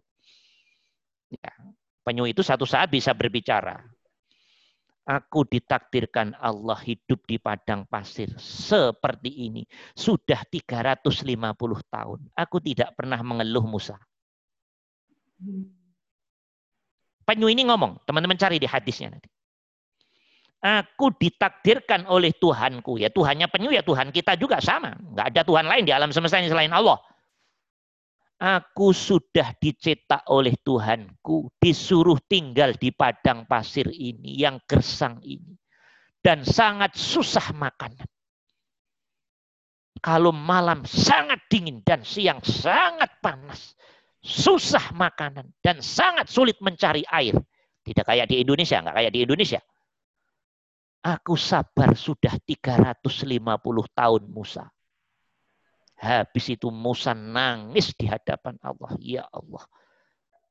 Ya. Penyu itu satu saat bisa berbicara. Aku ditakdirkan Allah hidup di padang pasir seperti ini. Sudah 350 tahun. Aku tidak pernah mengeluh Musa. Penyu ini ngomong. Teman-teman cari di hadisnya nanti. Aku ditakdirkan oleh Tuhanku. Ya Tuhannya penyu, ya Tuhan kita juga sama. Nggak ada Tuhan lain di alam semesta ini selain Allah. Aku sudah dicetak oleh Tuhanku, disuruh tinggal di padang pasir ini, yang gersang ini. Dan sangat susah makanan. Kalau malam sangat dingin dan siang sangat panas. Susah makanan dan sangat sulit mencari air. Tidak kayak di Indonesia, nggak kayak di Indonesia. Aku sabar sudah 350 tahun Musa. Habis itu Musa nangis di hadapan Allah. Ya Allah,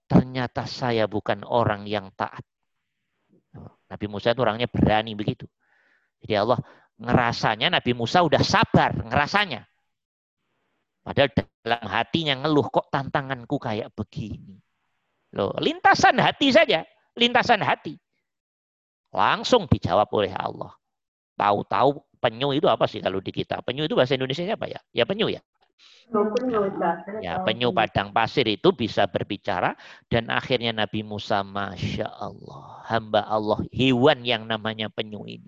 ternyata saya bukan orang yang taat. Nabi Musa itu orangnya berani begitu. Jadi Allah ngerasanya Nabi Musa udah sabar, ngerasanya. Padahal dalam hatinya ngeluh, kok tantanganku kayak begini. Loh, lintasan hati saja, lintasan hati. Langsung dijawab oleh Allah. Tahu-tahu penyu itu apa sih kalau di kita? Penyu itu bahasa Indonesianya apa ya? Ya penyu ya. Ya penyu padang pasir itu bisa berbicara. Dan akhirnya Nabi Musa, Masya Allah, hamba Allah, hewan yang namanya penyu ini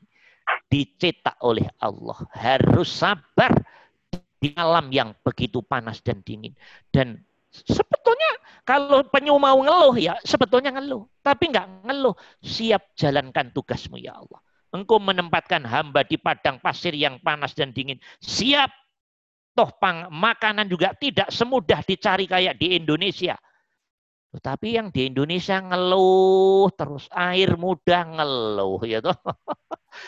dicetak oleh Allah. Harus sabar di alam yang begitu panas dan dingin. Dan sebetulnya kalau penyu mau ngeluh ya sebetulnya ngeluh. Tapi nggak ngeluh. Siap jalankan tugasmu ya Allah. Engkau menempatkan hamba di padang pasir yang panas dan dingin. Siap. Toh makanan juga tidak semudah dicari kayak di Indonesia. Tetapi yang di Indonesia ngeluh terus, air mudah ngeluh ya toh.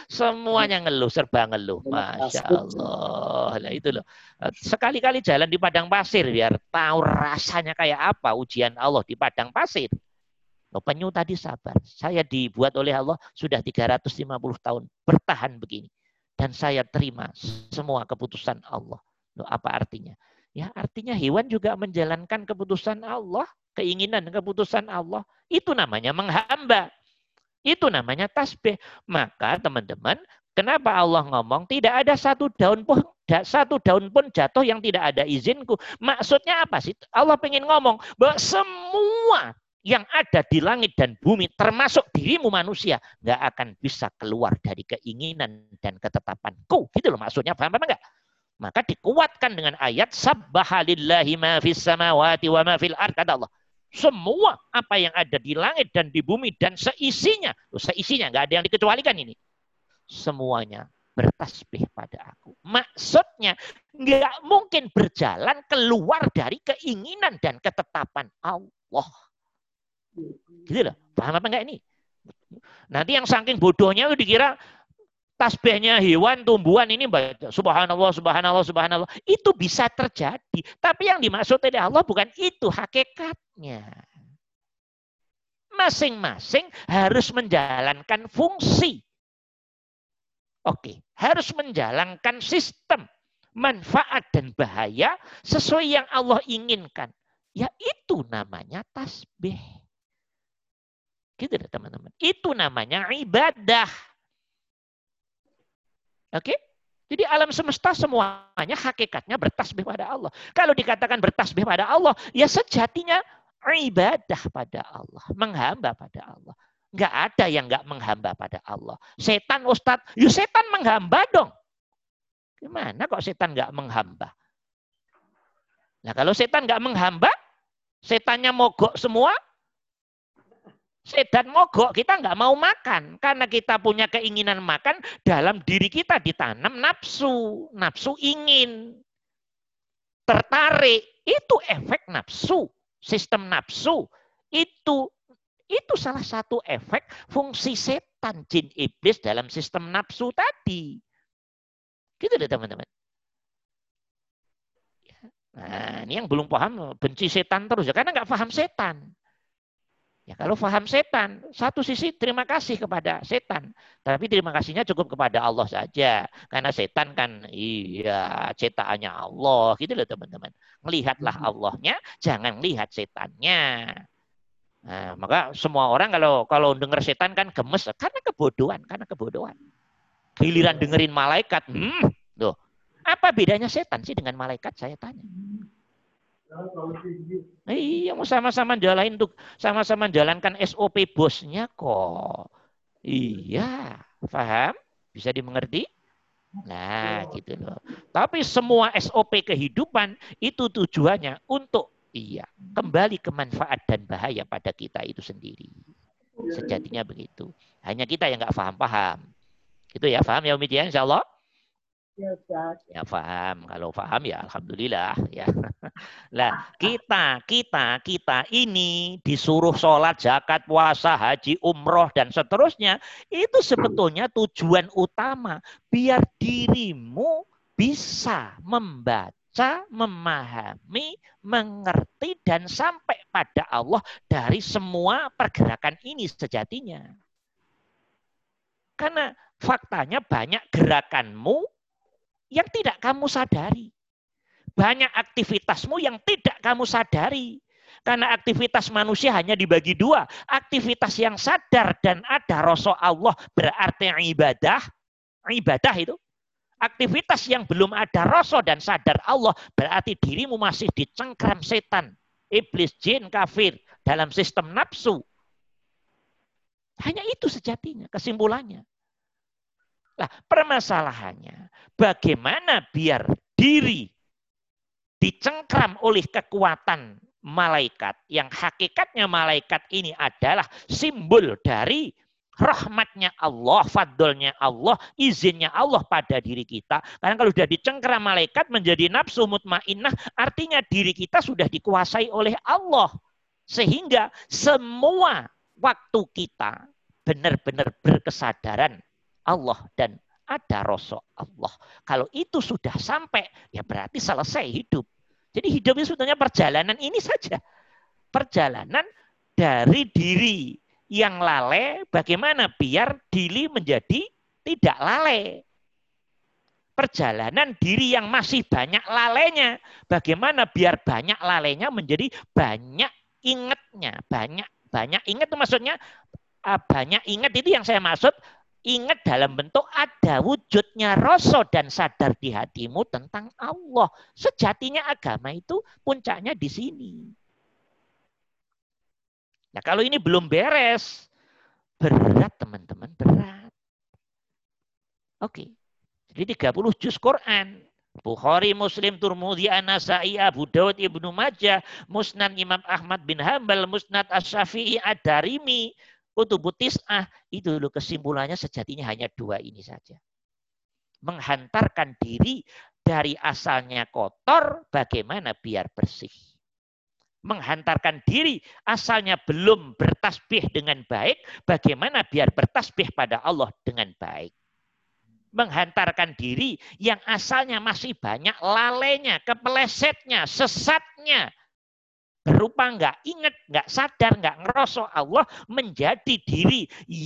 Semuanya ngeluh, serba ngeluh. Masya Allah. Nah, itu loh. Sekali-kali jalan di padang pasir biar tahu rasanya kayak apa ujian Allah di padang pasir. Loh, penyu tadi sabar. Saya dibuat oleh Allah sudah 350 tahun bertahan begini dan saya terima semua keputusan Allah. Loh, apa artinya? Ya artinya hewan juga menjalankan keputusan Allah. Keinginan keputusan Allah itu namanya menghamba. Itu namanya tasbih. Maka teman-teman, kenapa Allah ngomong tidak ada satu daun pun jatuh yang tidak ada izinku? Maksudnya apa sih? Allah pengen ngomong bahwa semua yang ada di langit dan bumi termasuk dirimu manusia nggak akan bisa keluar dari keinginan dan ketetapanku. Gitu loh maksudnya, paham apa enggak? Maka dikuatkan dengan ayat Sabbahalillahi ma fis samawati wa ma fil ard, kata Allah. Semua apa yang ada di langit dan di bumi dan seisinya. Seisinya, nggak ada yang dikecualikan ini. Semuanya bertasbih pada aku. Maksudnya nggak mungkin berjalan keluar dari keinginan dan ketetapan Allah. Gitu loh. Paham apa enggak ini? Nanti yang saking bodohnya itu dikira tasbihnya hewan, tumbuhan ini baca subhanallah, subhanallah, subhanallah. Itu bisa terjadi. Tapi yang dimaksud oleh Allah bukan itu hakikatnya. Masing-masing harus menjalankan fungsi. Oke, harus menjalankan sistem. Manfaat dan bahaya sesuai yang Allah inginkan. Ya itu namanya tasbih. Gitu deh teman-teman. Itu namanya ibadah. Oke, jadi alam semesta semuanya hakikatnya bertasbih pada Allah. Kalau dikatakan bertasbih pada Allah, ya sejatinya ibadah pada Allah, menghamba pada Allah. Nggak ada yang nggak menghamba pada Allah. Setan, Ustadz, ya setan menghamba dong. Gimana kok setan nggak menghamba? Nah kalau setan nggak menghamba, setannya mogok semua. Setan mogok, kita nggak mau makan. Karena kita punya keinginan makan, dalam diri kita ditanam nafsu. Nafsu ingin. Tertarik. Itu efek nafsu. Sistem nafsu. Itu salah satu efek fungsi setan, jin, iblis dalam sistem nafsu tadi. Gitu deh teman-teman. Nah, ini yang belum paham, benci setan terus. Ya, karena nggak paham setan. Ya, kalau faham setan, satu sisi terima kasih kepada setan. Tapi terima kasihnya cukup kepada Allah saja. Karena setan kan, iya, cetakannya Allah. Gitu loh teman-teman. Melihatlah Allahnya, jangan lihat setannya. Nah, maka semua orang kalau dengar setan kan gemes. Karena kebodohan, karena kebodohan. Giliran dengerin malaikat. Tuh. Apa bedanya setan sih dengan malaikat, saya tanya. Iya, mau sama-sama jalanin, sama-sama jalankan SOP bosnya kok. Iya, Paham? Bisa dimengerti? Nah, gitu loh. Tapi semua SOP kehidupan itu tujuannya untuk kembali ke manfaat dan bahaya pada kita itu sendiri. Sejatinya begitu. Hanya kita yang nggak paham-paham. Gitu ya, paham ya Umizia, insya Allah? Ya, ya paham. Kalau paham ya alhamdulillah ya. Nah, kita ini disuruh sholat, zakat, puasa, haji, umroh dan seterusnya, itu sebetulnya tujuan utama biar dirimu bisa membaca, memahami, mengerti dan sampai pada Allah dari semua pergerakan ini sejatinya. Karena faktanya banyak gerakanmu yang tidak kamu sadari. Banyak aktivitasmu yang tidak kamu sadari. Karena aktivitas manusia hanya dibagi dua. Aktivitas yang sadar dan ada rasa Allah berarti ibadah. Ibadah itu. Aktivitas yang belum ada rasa dan sadar Allah berarti dirimu masih dicengkram setan, iblis, jin, kafir dalam sistem nafsu. Hanya itu sejatinya, kesimpulannya. Nah, permasalahannya bagaimana biar diri dicengkram oleh kekuatan malaikat yang hakikatnya malaikat ini adalah simbol dari rahmatnya Allah, fadlnya Allah, izinnya Allah pada diri kita. Karena kalau sudah dicengkram malaikat menjadi nafsu mutmainnah, artinya diri kita sudah dikuasai oleh Allah. Sehingga semua waktu kita benar-benar berkesadaran Allah dan ada rasul Allah. Kalau itu sudah sampai, ya berarti selesai hidup. Jadi hidup itu sebetulnya perjalanan ini saja. Perjalanan dari diri yang lalai, bagaimana biar diri menjadi tidak lalai. Perjalanan diri yang masih banyak lalainya, bagaimana biar banyak lalainya menjadi banyak ingatnya. Banyak ingat itu maksudnya, banyak ingat itu yang saya maksud, ingat dalam bentuk ada wujudnya rasa dan sadar di hatimu tentang Allah. Sejatinya agama itu puncaknya di sini. Nah kalau ini belum beres, berat teman-teman, berat. Oke, jadi 30 juz Quran. Bukhari, Muslim, Tirmidzi, An-Nasa'i, Abu Dawud, Ibnu Majah, Musnad Imam Ahmad bin Hanbal, Musnad Asy-Syafi'i, Ad-Darimi, Kutubut Tis'ah, itu loh kesimpulannya sejatinya hanya dua ini saja. Menghantarkan diri dari asalnya kotor, bagaimana biar bersih. Menghantarkan diri asalnya belum bertasbih dengan baik, bagaimana biar bertasbih pada Allah dengan baik. Menghantarkan diri yang asalnya masih banyak lalainya, kepelesetnya, sesatnya, berupa nggak ingat, nggak sadar, nggak ngerosok Allah menjadi diri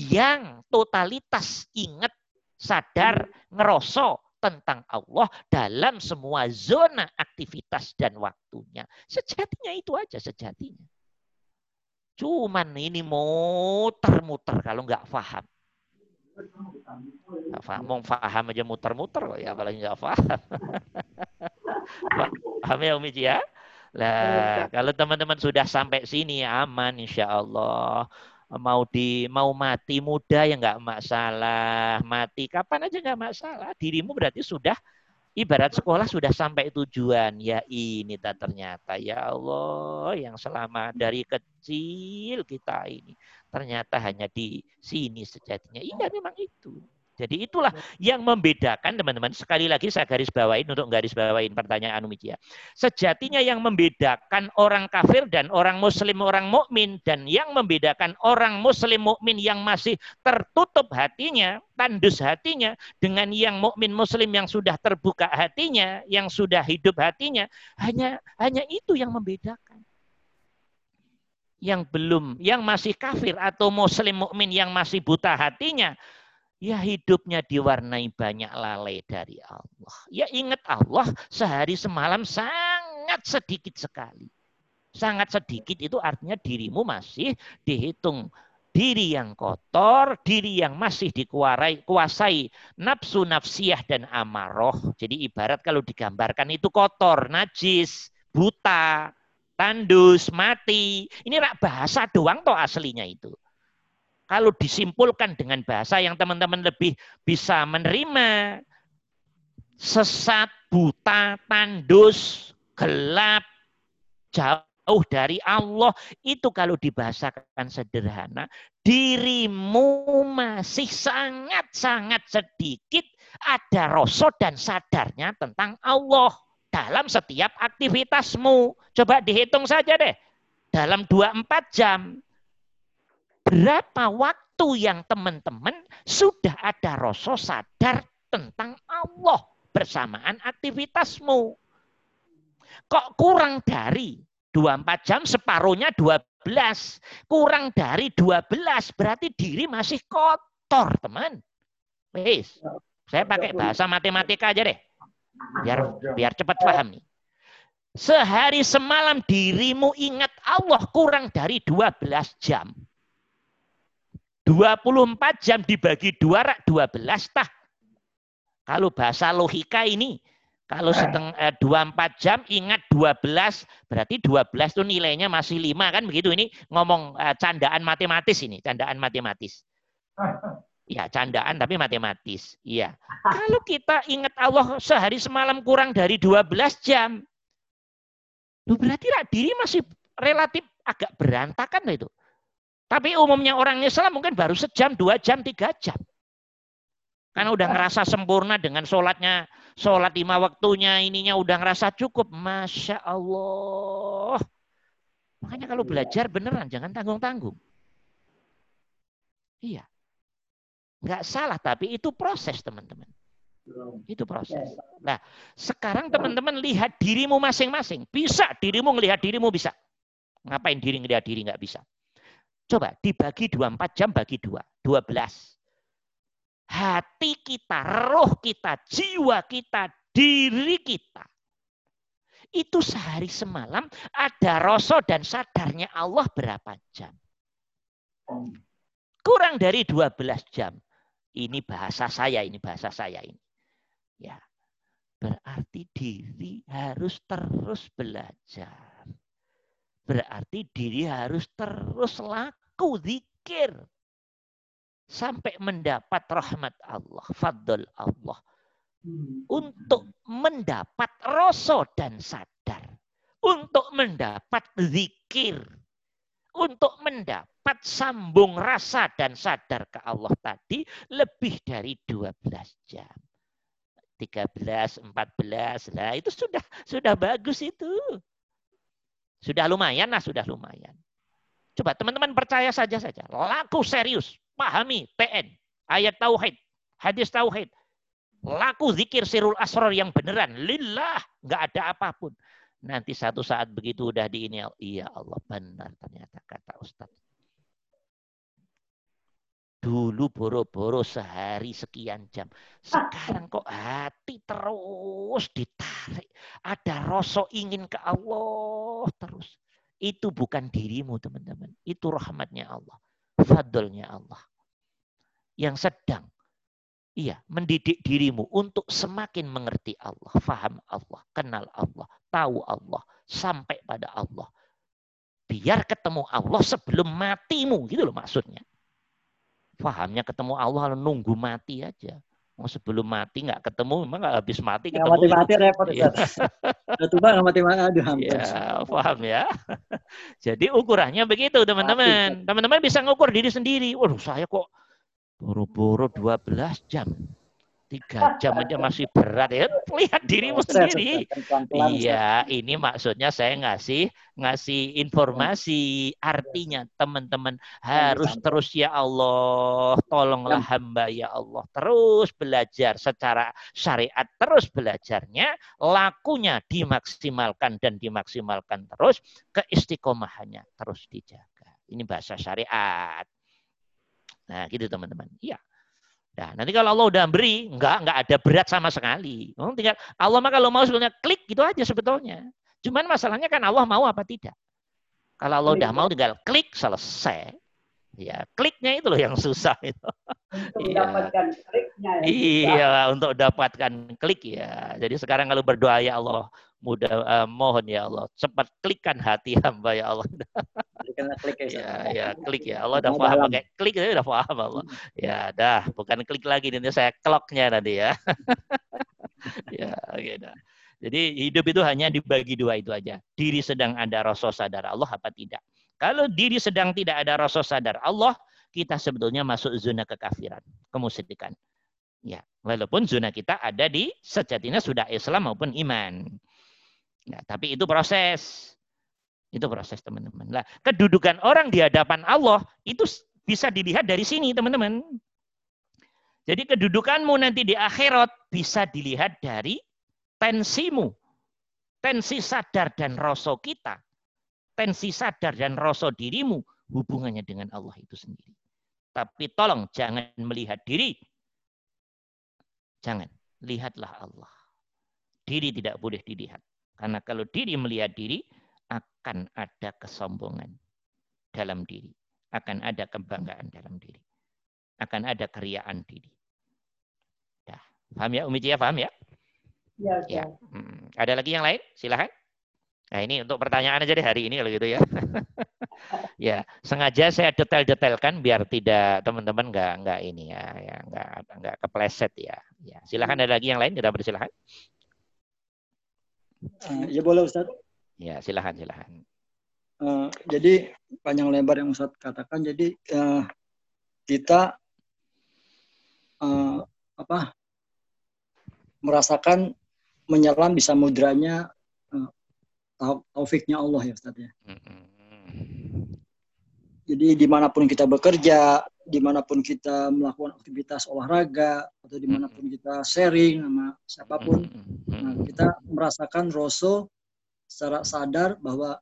yang totalitas ingat, sadar, ngerosok tentang Allah dalam semua zona aktivitas dan waktunya. Sejatinya itu aja sejatinya. Cuman ini muter-muter kalau nggak paham. Nggak paham, mau paham aja muter-muter kok ya, apalagi nggak paham. Paham ya Umi ya? Lah, kalau teman-teman sudah sampai sini aman insya Allah. Mau mati muda ya nggak masalah, mati kapan aja nggak masalah. Dirimu berarti sudah ibarat sekolah sudah sampai tujuan. Ya ini ternyata ya Allah yang selama dari kecil kita ini ternyata hanya di sini sejatinya. Iya memang itu. Jadi itulah yang membedakan teman-teman. Sekali lagi saya garis bawain untuk garis bawain pertanyaan Umijaya. Sejatinya yang membedakan orang kafir dan orang muslim, orang mukmin, dan yang membedakan orang muslim mukmin yang masih tertutup hatinya, tandus hatinya, dengan yang mukmin muslim yang sudah terbuka hatinya, yang sudah hidup hatinya, hanya itu yang membedakan. Yang belum, yang masih kafir atau muslim mukmin yang masih buta hatinya, ya hidupnya diwarnai banyak lalai dari Allah. Ya ingat Allah sehari semalam sangat sedikit sekali. Sangat sedikit itu artinya dirimu masih dihitung diri yang kotor, diri yang masih dikuasai nafsu nafsiyah dan amaroh. Jadi ibarat kalau digambarkan itu kotor, najis, buta, tandus, mati. Ini rak bahasa doang toh aslinya itu. Kalau disimpulkan dengan bahasa yang teman-teman lebih bisa menerima, sesat, buta, tandus, gelap, jauh dari Allah, itu kalau dibahasakan sederhana, dirimu masih sangat-sangat sedikit ada rasa dan sadarnya tentang Allah dalam setiap aktivitasmu. Coba dihitung saja deh, dalam 24 jam. Berapa waktu yang teman-teman sudah ada rasa sadar tentang Allah bersamaan aktivitasmu? Kok kurang dari 24 jam, separuhnya 12. Kurang dari 12, berarti diri masih kotor, teman. Wis, saya pakai bahasa matematika aja deh, biar cepat paham nih. Sehari semalam dirimu ingat Allah kurang dari 12 jam. 24 jam dibagi 2, 12 tah. Kalau bahasa logika ini, kalau 24 jam ingat 12, berarti 12 itu nilainya masih 5 kan begitu. Ini ngomong candaan matematis ini, candaan matematis. Ya, candaan tapi matematis. Iya. Kalau kita ingat Allah sehari semalam kurang dari 12 jam, berarti diri masih relatif agak berantakan itu. Tapi umumnya orang Islam mungkin baru sejam, 2 jam, 3 jam. Karena udah ngerasa sempurna dengan sholatnya, sholat 5 waktunya, ininya udah ngerasa cukup. Masya Allah. Makanya kalau belajar beneran, jangan tanggung-tanggung. Iya. Nggak salah, tapi itu proses, teman-teman. Itu proses. Nah, sekarang teman-teman lihat dirimu masing-masing. Bisa dirimu ngelihat dirimu, bisa. Ngapain diri ngelihat diri, nggak bisa. Coba dibagi 24 jam bagi 2, 12. Hati kita, roh kita, jiwa kita, diri kita. Itu sehari semalam ada rasa dan sadarnya Allah berapa jam? Kurang dari 12 jam. Ini bahasa saya, ini bahasa saya ini. Ya. Berarti diri harus terus belajar. Berarti diri harus terus laku zikir sampai mendapat rahmat Allah, fadl Allah, untuk mendapat rasa dan sadar, untuk mendapat zikir, untuk mendapat sambung rasa dan sadar ke Allah tadi lebih dari 12 jam. 13, 14, lah itu sudah bagus itu. Sudah lumayan lah, sudah lumayan. Coba teman-teman percaya saja. Laku serius. Pahami PN. Ayat Tauhid. Hadis Tauhid. Laku zikir sirul asrar yang beneran. Lillah. Nggak ada apapun. Nanti satu saat begitu udah di ini. Iya Allah, benar ternyata kata Ustaz. Dulu boro-boro sehari sekian jam. Sekarang kok hati terus ditarik. Ada rasa ingin ke Allah terus. Itu bukan dirimu, teman-teman. Itu rahmatnya Allah. Fadlnya Allah. Yang sedang. Iya, mendidik dirimu untuk semakin mengerti Allah. Faham Allah. Kenal Allah. Tahu Allah. Sampai pada Allah. Biar ketemu Allah sebelum matimu. Gitu loh maksudnya. Fahamnya ketemu Allah nunggu mati aja. Mau sebelum mati nggak ketemu, memang nggak habis mati ketemu. Mati-mati repot. Ya. Ya, paham ya. Jadi ukurannya begitu, teman-teman. Teman-teman bisa ngukur diri sendiri. Waduh, saya kok boro-boro 12 jam. 3 jam aja masih berat ya. Lihat dirimu sendiri. Iya, ini maksudnya saya ngasih informasi. Artinya teman-teman harus terus, ya Allah, tolonglah hamba ya Allah, terus belajar secara syariat, terus belajarnya, lakunya dimaksimalkan dan dimaksimalkan terus, keistiqomahannya terus dijaga. Ini bahasa syariat. Nah, gitu teman-teman. Iya. Nah, nanti kalau Allah udah beri, nggak ada berat sama sekali. Tinggal Allah mah kalau mau sebetulnya klik gitu aja sebetulnya. Cuman masalahnya kan Allah mau apa tidak. Kalau Allah udah mau tinggal klik, selesai. Ya, kliknya itu loh yang susah itu. Untuk mendapatkan kliknya. Iya, untuk dapatkan klik ya. Jadi sekarang kalau berdoa ya Allah, mohon ya Allah, cepat klikkan hati hamba ya Allah. karena klik ya. Ya, Allah udah paham. Pakai klik saya udah paham Allah. Ya, dah, bukan klik lagi nanti saya clocknya nanti ya. Ya, oke dah. Jadi hidup itu hanya dibagi dua itu aja. Diri sedang ada rasa sadar Allah apa tidak. Kalau diri sedang tidak ada rasa sadar Allah, kita sebetulnya masuk zona kekafiran, kemusyrikan. Ya, walaupun zona kita ada di sejatinya sudah Islam maupun iman. Ya, tapi itu proses. Itu proses, teman-teman. Nah, kedudukan orang di hadapan Allah itu bisa dilihat dari sini, teman-teman. Jadi kedudukanmu nanti di akhirat bisa dilihat dari tensimu, tensi sadar dan rasa kita, tensi sadar dan rasa dirimu, hubungannya dengan Allah itu sendiri. Tapi tolong jangan melihat diri. Jangan, lihatlah Allah. Diri tidak boleh dilihat. Karena kalau diri melihat diri, akan ada kesombongan dalam diri. Akan ada kebanggaan dalam diri. Akan ada keriaan diri. Dah. Paham ya, Umijaya? Paham ya? Ya, ya. Ada lagi yang lain? Silahkan. Nah, ini untuk pertanyaan aja deh hari ini kalau gitu ya. Ya, sengaja saya detail-detailkan biar tidak teman-teman nggak ini ya, nggak kepleset ya. Ya, silahkan ada lagi yang lain, kita persilahkan. Ya boleh Ustaz. Ya, silahkan. Jadi panjang lebar yang Ustaz katakan, jadi kita merasakan menyelam bisa mudranya taufiknya Allah ya Ustaz ya. Jadi dimanapun kita bekerja, dimanapun kita melakukan aktivitas olahraga, atau dimanapun kita sharing sama siapapun, nah, kita merasakan roso secara sadar bahwa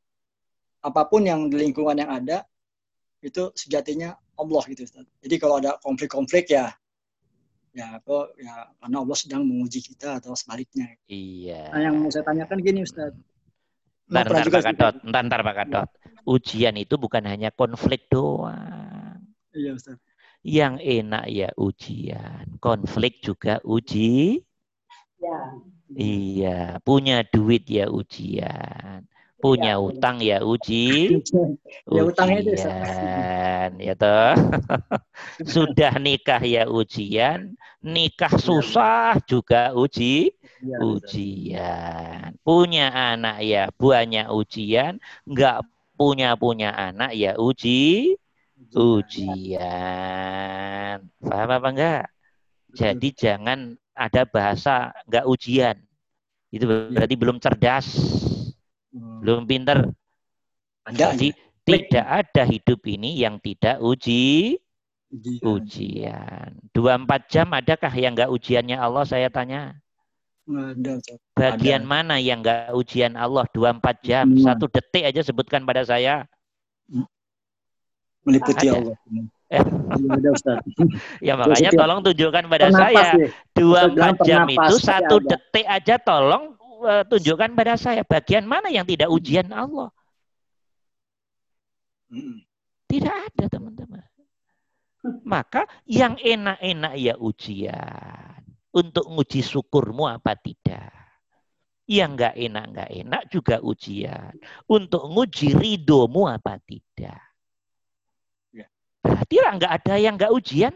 apapun yang di lingkungan yang ada, itu sejatinya Allah gitu Ustaz. Jadi kalau ada konflik-konflik ya karena Allah sedang menguji kita atau sebaliknya. Iya. Nah, yang mau saya tanyakan gini Ustaz. Ntar Pak Gatot. Ujian itu bukan hanya konflik doang. Iya, Ustaz. Yang enak ya ujian. Konflik juga uji. Ya. Iya. Punya duit ya ujian. Punya utang ya uji. Ya, utangnya itu ujian. Ya toh. Sudah nikah ya ujian. Nikah susah juga ujian. Punya anak ya banyak ujian. Enggak punya anak ya ujian. Paham apa enggak? Jadi jangan ada bahasa enggak ujian. Itu berarti belum cerdas, belum pintar. Jadi tidak ada hidup ini yang tidak ujian. 24 jam adakah yang enggak ujiannya Allah, saya tanya? Bagian mana yang enggak ujian Allah 24 jam? 1 detik aja sebutkan pada saya. Meliputi ada. Allah. Ya makanya tolong tunjukkan pada saya. 24 jam itu 1 detik aja, tolong tunjukkan pada saya. Bagian mana yang tidak ujian Allah? Tidak ada, teman-teman. Maka yang enak-enak ya ujian. Untuk nguji syukurmu apa tidak. Yang nggak enak juga ujian. Untuk nguji ridhomu apa tidak. Berarti lah nggak ada yang nggak ujian.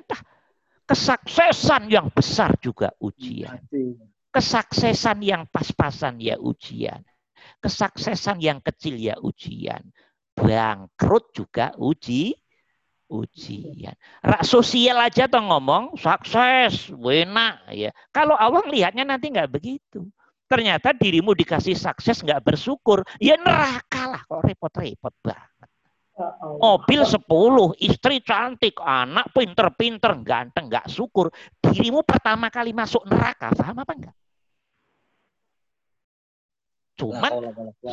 Kesuksesan yang besar juga ujian. Kesuksesan yang pas-pasan ya ujian. Kesuksesan yang kecil ya ujian. Bangkrut juga ujian. Rak sosial aja toh ngomong sukses, enak ya. Kalau Allah lihatnya nanti nggak begitu. Ternyata dirimu dikasih sukses nggak bersyukur, ya neraka lah, kok repot-repot banget. Mobil 10, istri cantik, anak pinter-pinter, ganteng, nggak syukur. Dirimu pertama kali masuk neraka, paham apa enggak? Cuman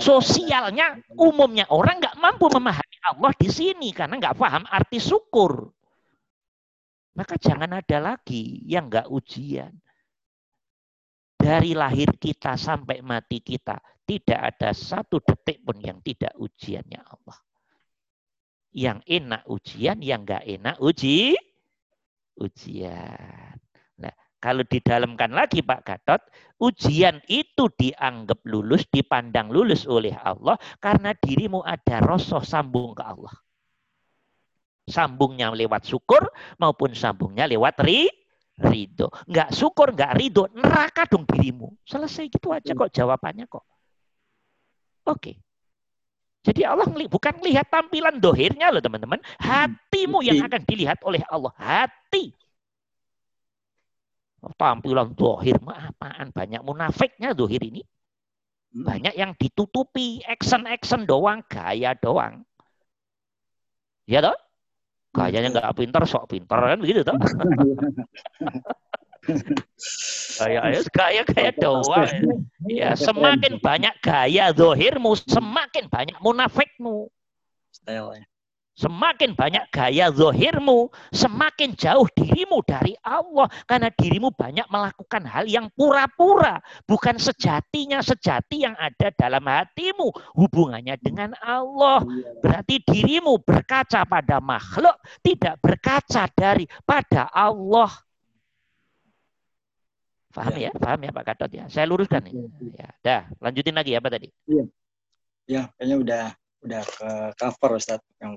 sosialnya umumnya orang nggak mampu memahami Allah di sini karena nggak paham arti syukur. Maka jangan ada lagi yang nggak ujian. Dari lahir kita sampai mati kita tidak ada 1 detik pun yang tidak ujiannya Allah. Yang enak ujian, yang nggak enak ujian. Nah, Kalau didalamkan lagi Pak Gatot, ujian itu dianggap lulus, dipandang lulus oleh Allah karena dirimu ada rosoh sambung ke Allah. Sambungnya lewat syukur maupun sambungnya lewat ridho. Nggak syukur, nggak ridho, neraka dong dirimu. Selesai gitu aja kok jawabannya kok. Oke. Jadi Allah bukan melihat tampilan dohirnya loh teman-teman. Hatimu yang akan dilihat oleh Allah. Hati. Tampilan dohir mah apaan? Banyak munafiknya dohir ini. Banyak yang ditutupi. Action-action doang. Gaya doang. Ya toh? Gayanya nggak pinter, sok pinter. Kan begitu toh? Gaya doang. Ya, semakin banyak gaya dohirmu, semakin banyak munafikmu. Semakin banyak gaya zohirmu, semakin jauh dirimu dari Allah. Karena dirimu banyak melakukan hal yang pura-pura. Bukan sejatinya, sejati yang ada dalam hatimu. Hubungannya dengan Allah. Berarti dirimu berkaca pada makhluk, tidak berkaca pada Allah. Paham ya? Paham ya Pak Gatot ya? Saya luruskan ya. Ya, dah, lanjutin lagi apa tadi? Ya, kayaknya udah ke cover Ustaz yang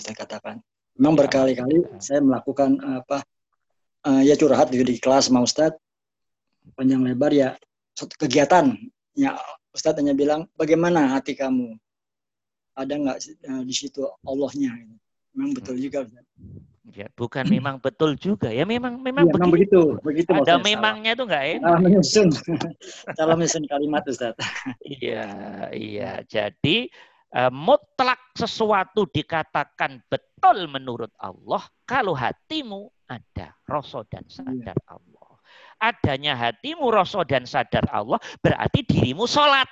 saya katakan. Memang berkali-kali saya melakukan ya curhat di kelas sama Ustadz panjang lebar ya suatu kegiatan. Ya Ustadz hanya bilang bagaimana hati kamu, ada nggak di situ Allahnya? Memang betul juga Ustadz. Ya bukan memang betul juga ya memang ya, begitu. Ada memangnya tuh nggak ya? Salah menyusun kalimat Ustadz. Iya. Jadi mutlak sesuatu dikatakan betul menurut Allah kalau hatimu ada rasa dan sadar Allah. Adanya hatimu rasa dan sadar Allah berarti dirimu sholat.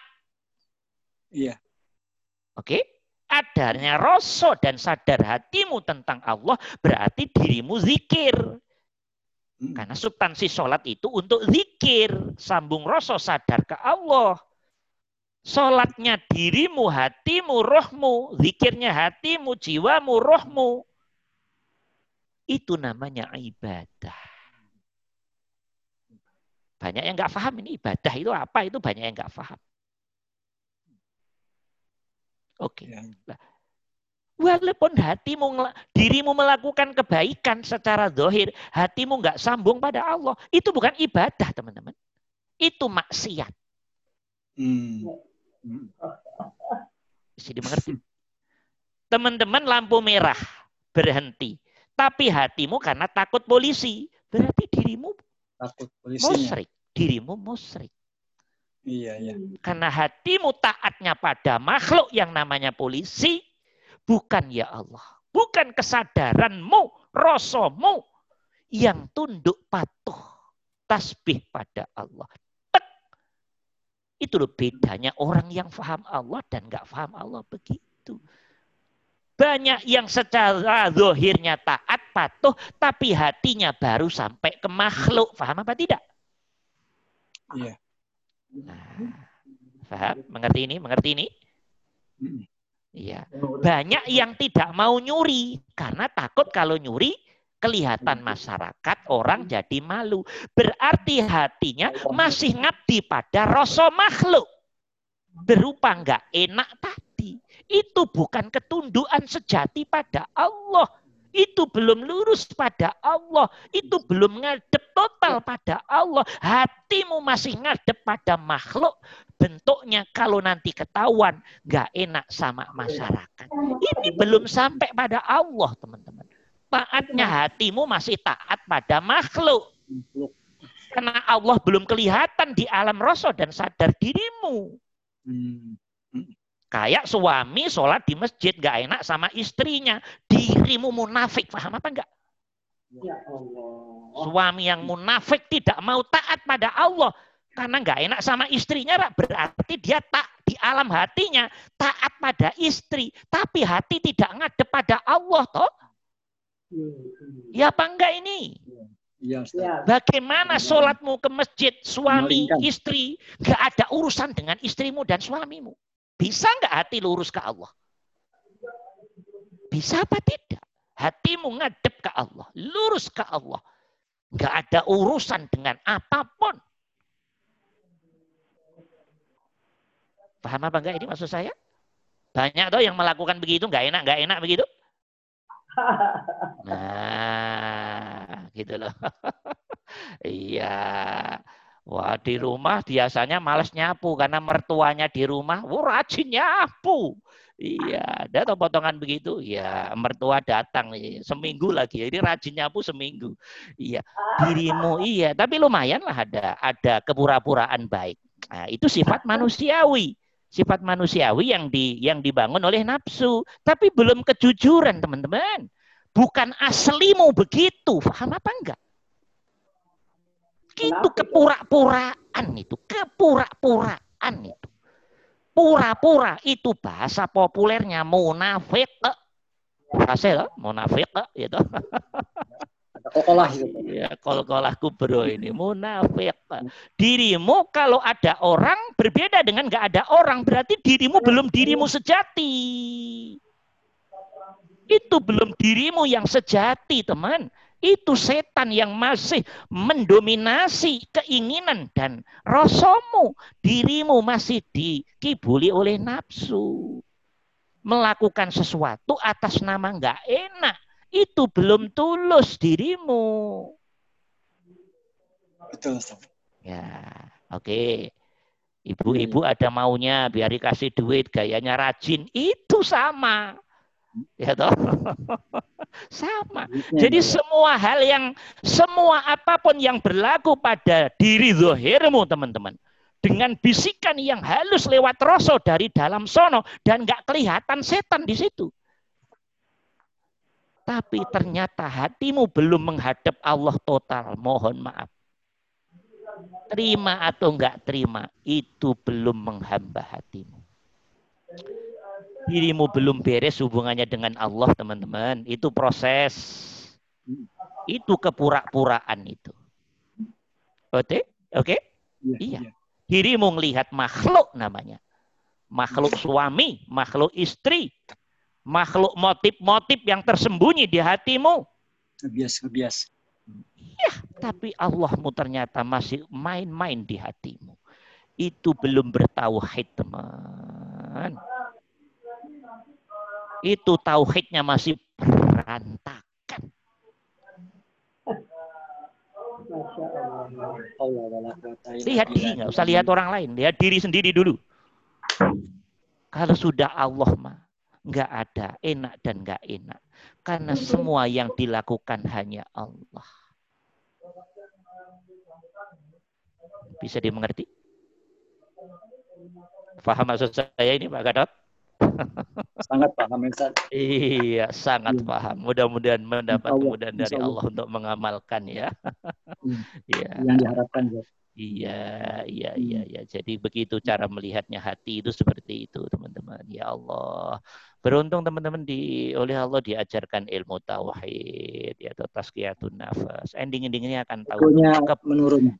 Iya. Oke? Adanya rasa dan sadar hatimu tentang Allah berarti dirimu zikir. Karena substansi sholat itu untuk zikir. Sambung rasa sadar ke Allah. Sholatnya dirimu, hatimu, rohmu. Zikirnya hatimu, jiwamu, rohmu. Itu namanya ibadah. Banyak yang nggak paham ini ibadah itu apa. Itu banyak yang nggak paham. Oke. Walaupun dirimu melakukan kebaikan secara zahir, hatimu nggak sambung pada Allah. Itu bukan ibadah teman-teman. Itu maksiat. Bisa dimengerti. Teman-teman lampu merah berhenti, tapi hatimu karena takut polisi, berarti dirimu takut musyrik. Dirimu musyrik. Iya. Karena hatimu taatnya pada makhluk yang namanya polisi, bukan ya Allah, bukan kesadaranmu, rasamu yang tunduk patuh tasbih pada Allah. Itu loh bedanya orang yang paham Allah dan nggak paham Allah begitu. Banyak yang secara zahirnya taat, patuh, tapi hatinya baru sampai ke makhluk. Paham apa tidak? Iya. Nah, paham? Mengerti ini? Iya. Banyak yang tidak mau nyuri karena takut kalau nyuri kelihatan masyarakat, orang jadi malu. Berarti hatinya masih ngabdi pada rasa makhluk. Berupa nggak enak tadi. Itu bukan ketundukan sejati pada Allah. Itu belum lurus pada Allah. Itu belum ngadep total pada Allah. Hatimu masih ngadep pada makhluk. Bentuknya kalau nanti ketahuan nggak enak sama masyarakat. Ini belum sampai pada Allah teman-teman. Taatnya hatimu masih taat pada makhluk. Karena Allah belum kelihatan di alam rasa dan sadar dirimu. Kayak suami sholat di masjid gak enak sama istrinya. Dirimu munafik. Paham apa enggak? Ya Allah. Suami yang munafik tidak mau taat pada Allah. Karena gak enak sama istrinya. Berarti dia di alam hatinya taat pada istri. Tapi hati tidak ngadep pada Allah toh. Ya apa enggak ini? Ya, bagaimana sholatmu ke masjid, suami, istri, enggak ada urusan dengan istrimu dan suamimu. Bisa enggak hati lurus ke Allah? Bisa apa tidak? Hatimu ngadep ke Allah, lurus ke Allah. Nggak ada urusan dengan apapun. Paham apa enggak ini maksud saya? Banyak tuh yang melakukan begitu, nggak enak begitu. Nah, gitu loh. Iya. Wah, di rumah biasanya males nyapu karena mertuanya di rumah, wah rajin nyapu. Iya, ada atau potongan begitu? Iya, mertua datang seminggu lagi. Jadi rajin nyapu seminggu. Iya, dirimu iya, tapi lumayan lah ada kepura-puraan baik. Nah, itu sifat manusiawi yang dibangun oleh nafsu, tapi belum kejujuran, teman-teman. Bukan aslimu begitu, paham apa enggak? Itu kepura-puraan itu. Kepura-puraan itu. Pura-pura itu bahasa populernya munafik. Bahasa munafik gitu. Ya, kol-kolah kubro ini munafik. Dirimu kalau ada orang berbeda dengan nggak ada orang, berarti dirimu belum dirimu sejati. Itu belum dirimu yang sejati, teman. Itu setan yang masih mendominasi keinginan dan rasamu. Dirimu masih dikibuli oleh nafsu. Melakukan sesuatu atas nama nggak enak. Itu belum tulus dirimu. Betul, Ustaz. Ya, oke. Ibu-ibu ada maunya biar dikasih duit, gayanya rajin. Itu sama. Ya toh? Sama. Jadi semua hal yang semua apapun yang berlaku pada diri zahirmu, teman-teman, dengan bisikan yang halus lewat rasa dari dalam sono dan nggak kelihatan setan di situ. Tapi ternyata hatimu belum menghadap Allah total. Mohon maaf. Terima atau nggak terima, itu belum menghamba hatimu. Dirimu belum beres hubungannya dengan Allah, teman-teman. Itu proses. Itu kepura-puraan itu. Oke? Oke? Ya, iya. Ya. Dirimu melihat makhluk namanya. Makhluk suami, makhluk istri. Makhluk motif-motif yang tersembunyi di hatimu. Kebias-kebias. Ya, tapi Allahmu ternyata masih main-main di hatimu. Itu belum bertauhid, teman. Itu tauhidnya masih berantakan. Lihat diri, nggak usah lihat orang lain, lihat diri sendiri dulu. Kalau sudah Allah mah nggak ada enak dan nggak enak, karena semua yang dilakukan hanya Allah. Bisa dimengerti? Paham maksud saya ini, Pak Gatot? Sangat paham, Ustaz. Iya, sangat paham. Mudah-mudahan mendapat kemudahan dari Allah untuk mengamalkan ya. Iya. Yang diharapkan ya. Iya. Jadi begitu cara melihatnya, hati itu seperti itu, teman-teman. Ya Allah. Beruntung teman-teman oleh Allah diajarkan ilmu tauhid, yaitu tazkiyatun nafs. Ending-endingnya akan tahu.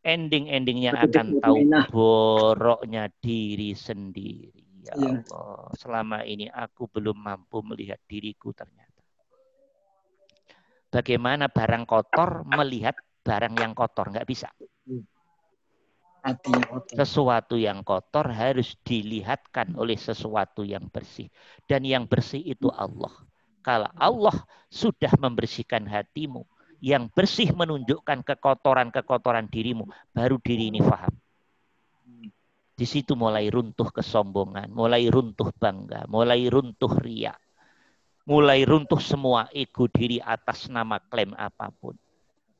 Ending-endingnya akan tahu boroknya diri sendiri. Ya Allah, selama ini aku belum mampu melihat diriku ternyata. Bagaimana barang kotor melihat barang yang kotor? Nggak bisa. Sesuatu yang kotor harus dilihatkan oleh sesuatu yang bersih. Dan yang bersih itu Allah. Kalau Allah sudah membersihkan hatimu, yang bersih menunjukkan kekotoran-kekotoran dirimu, baru diri ini paham. Di situ mulai runtuh kesombongan, mulai runtuh bangga, mulai runtuh ria, mulai runtuh semua ego diri atas nama klaim apapun.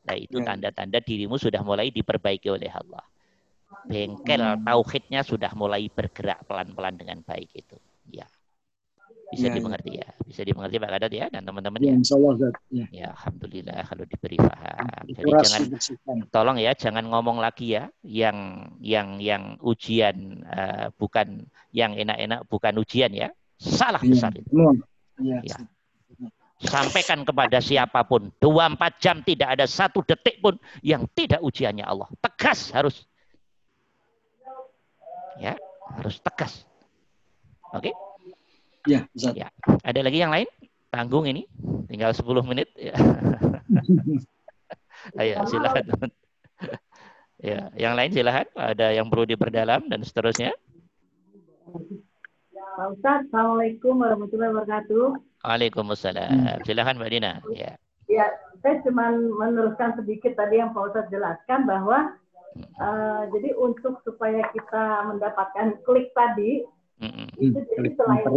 Nah itu tanda-tanda dirimu sudah mulai diperbaiki oleh Allah. Bengkel tauhidnya sudah mulai bergerak pelan-pelan dengan baik itu. Ya, bisa dimengerti ya, bisa dimengerti Pak Gatot ya dan teman-teman ya. Ya alhamdulillah kalau diberi paham. Jadi jangan, tolong ya jangan ngomong lagi ya yang ujian bukan yang enak-enak, bukan ujian ya, salah besar itu. Ya. Sampaikan kepada siapapun 24 jam tidak ada satu detik pun yang tidak ujiannya Allah. Tegas harus. Ya, harus tegas. Oke? Okay? Ya, ya, ada lagi yang lain? Tanggung ini, tinggal 10 menit. Ya. Ayo silahkan. Ya, yang lain silahkan. Ada yang perlu diperdalam dan seterusnya. Pak Ustadz, Assalamualaikum warahmatullahi wabarakatuh. Waalaikumsalam. Silahkan Mbak Dina. Ya. Ya, saya cuma meneruskan sedikit tadi yang Pak Ustadz jelaskan bahwa jadi untuk supaya kita mendapatkan klik tadi, itu jadi selain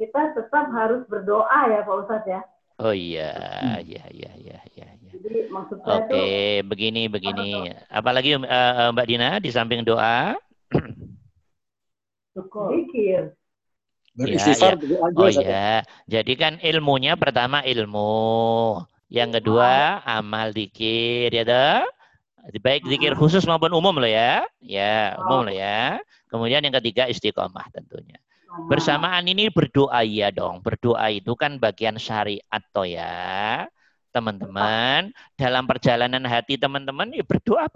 kita tetap harus berdoa ya Pak Ustadz ya. Oh iya, ya. Jadi maksudnya oke, itu, begini. Apalagi Mbak Dina di samping doa. Zikir. Jadi kan ilmunya pertama ilmu, yang kedua amal zikir ya toh. Baik zikir khusus maupun umum loh ya. Ya, umum loh ya. Kemudian yang ketiga istiqomah tentunya. Bersamaan ini berdoa ya dong. Berdoa itu kan bagian syariat toh ya. Teman-teman, dalam perjalanan hati teman-teman ya berdoa.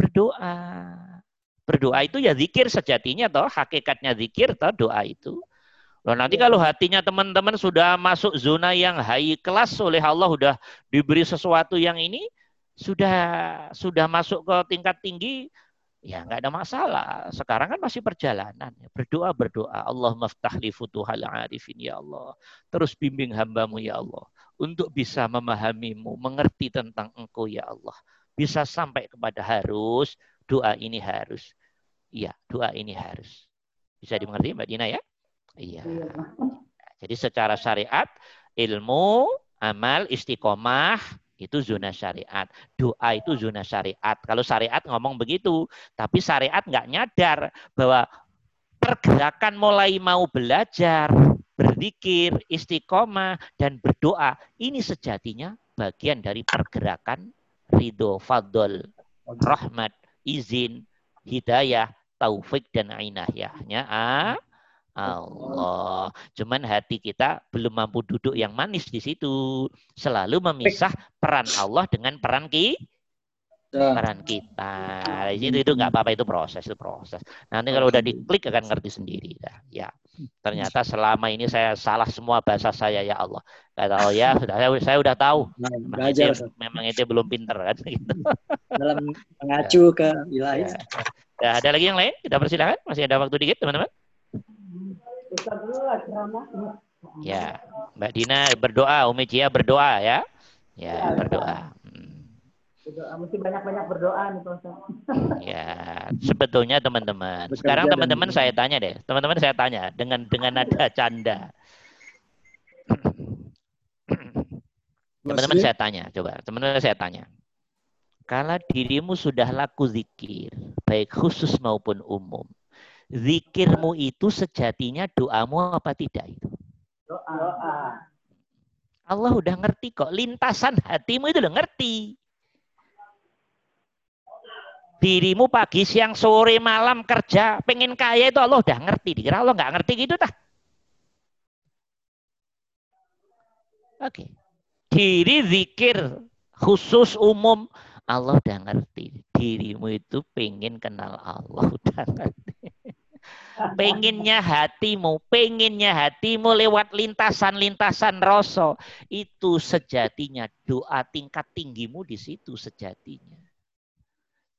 Berdoa itu ya zikir sejatinya toh, hakikatnya zikir toh doa itu. Loh, nanti kalau hatinya teman-teman sudah masuk zona yang high kelas oleh Allah, sudah diberi sesuatu yang ini sudah masuk ke tingkat tinggi, ya nggak ada masalah. Sekarang kan masih perjalanan. Berdoa. Allah maftahli futuhal arifin ya Allah. Terus bimbing hambamu ya Allah untuk bisa memahamimu, mengerti tentang engkau ya Allah. Bisa sampai kepada harus. Doa ini harus. Iya, doa ini harus. Bisa dimengerti Mbak Dina ya? Iya. Jadi secara syariat, ilmu, amal, istiqomah, itu zona syariat. Doa itu zona syariat. Kalau syariat ngomong begitu. Tapi syariat nggak nyadar bahwa pergerakan mulai mau belajar, berzikir, istiqomah, dan berdoa. Ini sejatinya bagian dari pergerakan ridho, fadl, rahmat, izin, hidayah, taufik, dan inayahnya Allah. Cuman hati kita belum mampu duduk yang manis di situ. Selalu memisah peran Allah dengan peran kita. Itu nggak apa-apa, itu proses. Nanti kalau udah diklik akan ngerti sendiri. Ya, ternyata selama ini saya salah semua bahasa saya ya Allah. Kata oh ya, saya udah tahu. Memang itu belum pinter kan? Gitu. Dalam mengacu ke wilayah. Ya, ada lagi yang lain? Kita persilakan. Masih ada waktu dikit, teman-teman. Ya, Mbak Dina berdoa, Umijia berdoa ya. Ya, berdoa. Mesti banyak-banyak berdoa nih, Pak Ustaz. Ya, sebetulnya teman-teman. Sekarang teman-teman saya tanya deh. Teman-teman saya tanya dengan nada canda. Teman-teman saya tanya, coba. Teman-teman saya tanya. Kalau dirimu sudah laku zikir, baik khusus maupun umum, zikirmu itu sejatinya doamu apa tidak itu? Doa. Allah udah ngerti kok. Lintasan hatimu itu udah ngerti. Dirimu pagi, siang, sore, malam kerja, pengen kaya itu Allah udah ngerti. Dikira Allah nggak ngerti gitu tah? Oke. Diri zikir khusus umum Allah udah ngerti. Dirimu itu pengen kenal Allah udah ngerti. Pengennya hatimu lewat lintasan-lintasan rasa itu sejatinya doa tingkat tinggimu di situ sejatinya.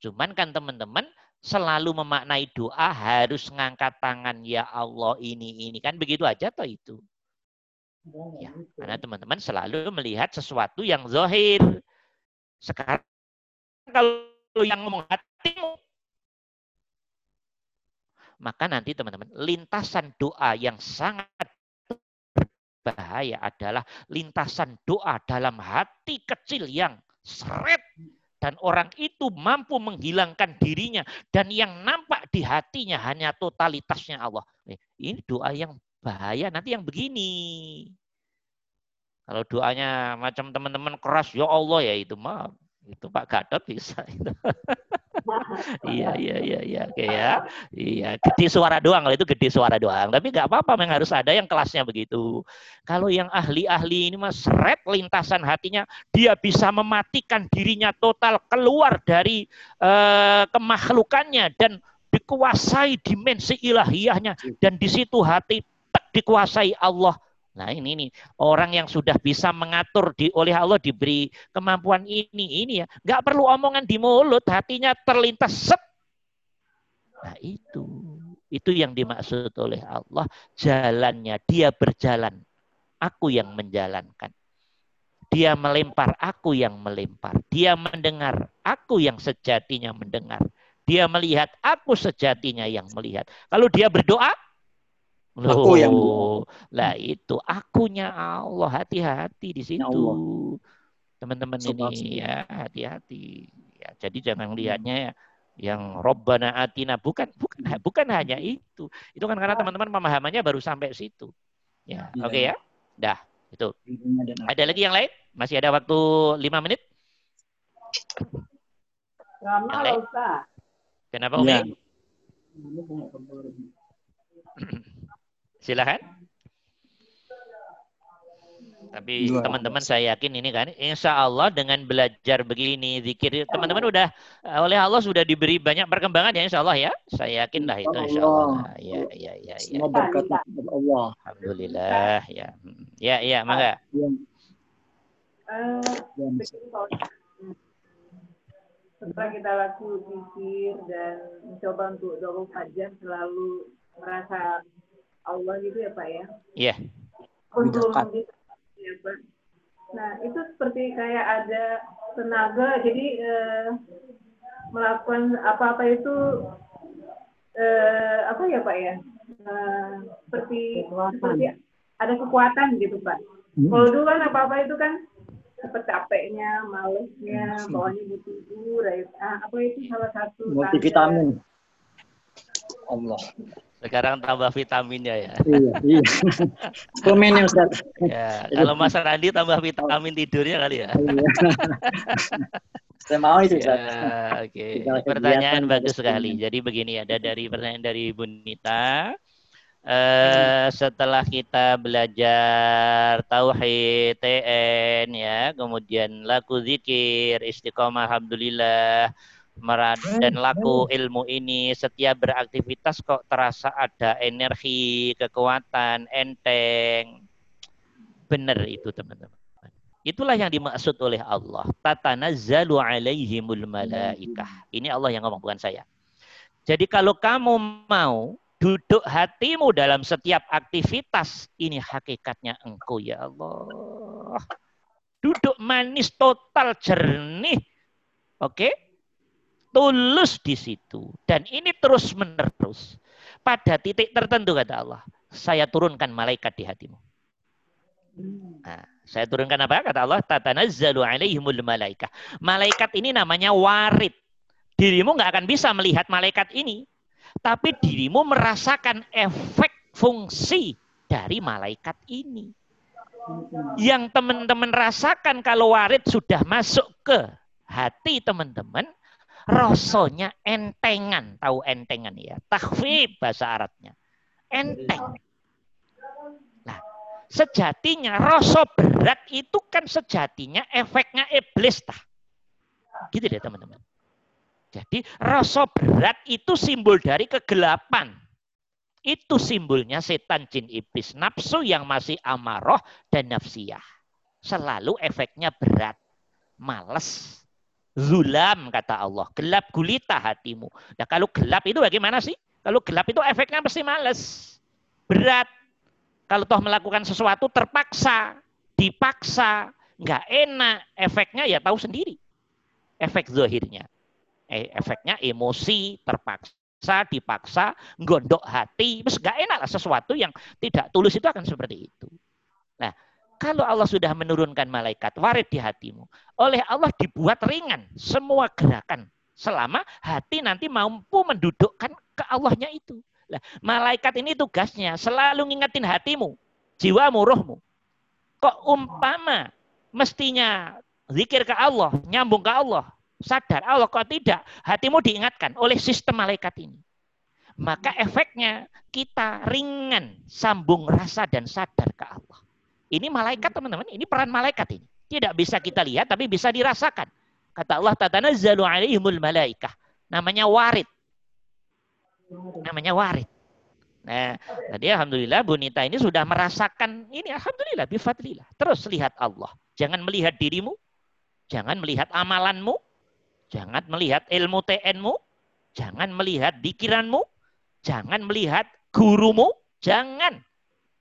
Cuman kan teman-teman selalu memaknai doa harus ngangkat tangan ya Allah ini kan begitu aja toh itu. Ya, karena teman-teman selalu melihat sesuatu yang zahir. Sekarang kalau yang ngomong hatimu, maka nanti teman-teman lintasan doa yang sangat berbahaya adalah lintasan doa dalam hati kecil yang seret. Dan orang itu mampu menghilangkan dirinya. Dan yang nampak di hatinya hanya totalitasnya Allah. Ini doa yang bahaya nanti yang begini. Kalau doanya macam teman-teman keras, ya Allah ya itu maaf. Itu Pak Gatot bisa. Iya. Oke ya. Iya, gede suara doang. Kalau itu gede suara doang. Tapi nggak apa-apa, memang harus ada yang kelasnya begitu. Kalau yang ahli-ahli ini mas seret lintasan hatinya, dia bisa mematikan dirinya total keluar dari kemakhlukannya dan dikuasai dimensi ilahiyahnya dan di situ hati dikuasai Allah Nah ini nih, orang yang sudah bisa mengatur oleh Allah diberi kemampuan ini ya. Nggak perlu omongan di mulut, hatinya terlintas set. Nah itu yang dimaksud oleh Allah. Jalannya, dia berjalan. Aku yang menjalankan. Dia melempar, aku yang melempar. Dia mendengar, aku yang sejatinya mendengar. Dia melihat, aku sejatinya yang melihat. Kalau dia berdoa, loh, yang... lah itu akunya Allah. Hati-hati di situ, teman-teman ini ya, hati-hati. Ya, jadi jangan lihatnya ya, yang Robbana Atina bukan hanya itu. Itu kan karena teman-teman pemahamannya baru sampai situ. Ya, ya. Oke ya, dah itu. Ada lagi yang lain? Masih ada waktu 5 menit? Lama loh, Ustaz. Kenapa Umi? Ya. Silahkan. Tapi teman-teman saya yakin ini kan, insya Allah dengan belajar begini, zikir, teman-teman udah oleh Allah sudah diberi banyak perkembangan ya, insya Allah ya. Saya yakin lah itu, insya Allah. Ya. Semua berkat Allah. Alhamdulillah ya. Ya, maka. Setelah kita laku zikir dan mencoba untuk 24 jam selalu merasa Allah gitu ya Pak ya? Iya. Untuk ya Pak. Nah itu seperti kayak ada tenaga, jadi melakukan apa-apa itu apa ya Pak ya? Seperti ada kekuatan gitu Pak. Kalau dulu kan apa-apa itu kan seperti capeknya, malesnya, bawahnya butuh tidur, apa itu salah satu multivitamin. Allah. Sekarang tambah vitaminnya ya. Iya. Komen yang Ustaz. Ya, kalau Mas Randi tambah vitamin tidurnya kali ya. Saya mau itu Ustaz. Ya, okay. Pertanyaan bagus sekali. Jadi begini, ada dari pertanyaan dari Bunita. Setelah kita belajar tauhid TN ya, kemudian laku zikir, istiqomah alhamdulillah. Dan laku ilmu ini, setiap beraktivitas kok terasa ada energi, kekuatan, enteng. Benar itu teman-teman. Itulah yang dimaksud oleh Allah. Tatanazzalu alaihimul malaikah. Ini Allah yang ngomong, bukan saya. Jadi kalau kamu mau duduk hatimu dalam setiap aktivitas, ini hakikatnya engkau ya Allah. Duduk manis, total, jernih. Oke? Tulus di situ. Dan ini terus menerus. Pada titik tertentu kata Allah, saya turunkan malaikat di hatimu. Nah, saya turunkan apa? Kata Allah, tatanazzalu alaihimul malaikah. Malaikat ini namanya warid. Dirimu nggak akan bisa melihat malaikat ini. Tapi dirimu merasakan efek fungsi dari malaikat ini. Yang teman-teman rasakan kalau warid sudah masuk ke hati teman-teman, rasanya entengan, tahu entengan ya, takhfif bahasa Arabnya, enteng. Nah, sejatinya rasa berat itu kan sejatinya efeknya iblis tah, gitu deh teman-teman. Jadi rasa berat itu simbol dari kegelapan, itu simbolnya setan, jin, iblis, nafsu yang masih amaroh dan nafsiyah, selalu efeknya berat, malas. Zulam kata Allah. Gelap gulita hatimu. Nah kalau gelap itu bagaimana sih? Kalau gelap itu efeknya pasti males. Berat. Kalau toh melakukan sesuatu terpaksa. Dipaksa. Nggak enak. Efeknya ya tahu sendiri. Efek zahirnya. Efeknya emosi. Terpaksa. Dipaksa. Gondok hati. Terus nggak enak lah. Sesuatu yang tidak tulus itu akan seperti itu. Nah. Kalau Allah sudah menurunkan malaikat warid di hatimu, oleh Allah dibuat ringan semua gerakan selama hati nanti mampu mendudukkan ke Allahnya itu. Nah, malaikat ini tugasnya selalu ngingetin hatimu, jiwamu, rohmu. Kok umpama mestinya zikir ke Allah, nyambung ke Allah, sadar Allah kok tidak, hatimu diingatkan oleh sistem malaikat ini. Maka efeknya kita ringan, sambung rasa dan sadar ke Allah. Ini malaikat teman-teman, ini peran malaikat ini. Tidak bisa kita lihat tapi bisa dirasakan. Kata Allah, tatanazzalu alaihimul malaikah. Namanya warid. Nah, tadi alhamdulillah Bunita ini sudah merasakan ini, alhamdulillah bifadlillah. Terus lihat Allah. Jangan melihat dirimu, jangan melihat amalanmu, jangan melihat ilmu TN-mu, jangan melihat pikiranmu, jangan melihat gurumu, jangan.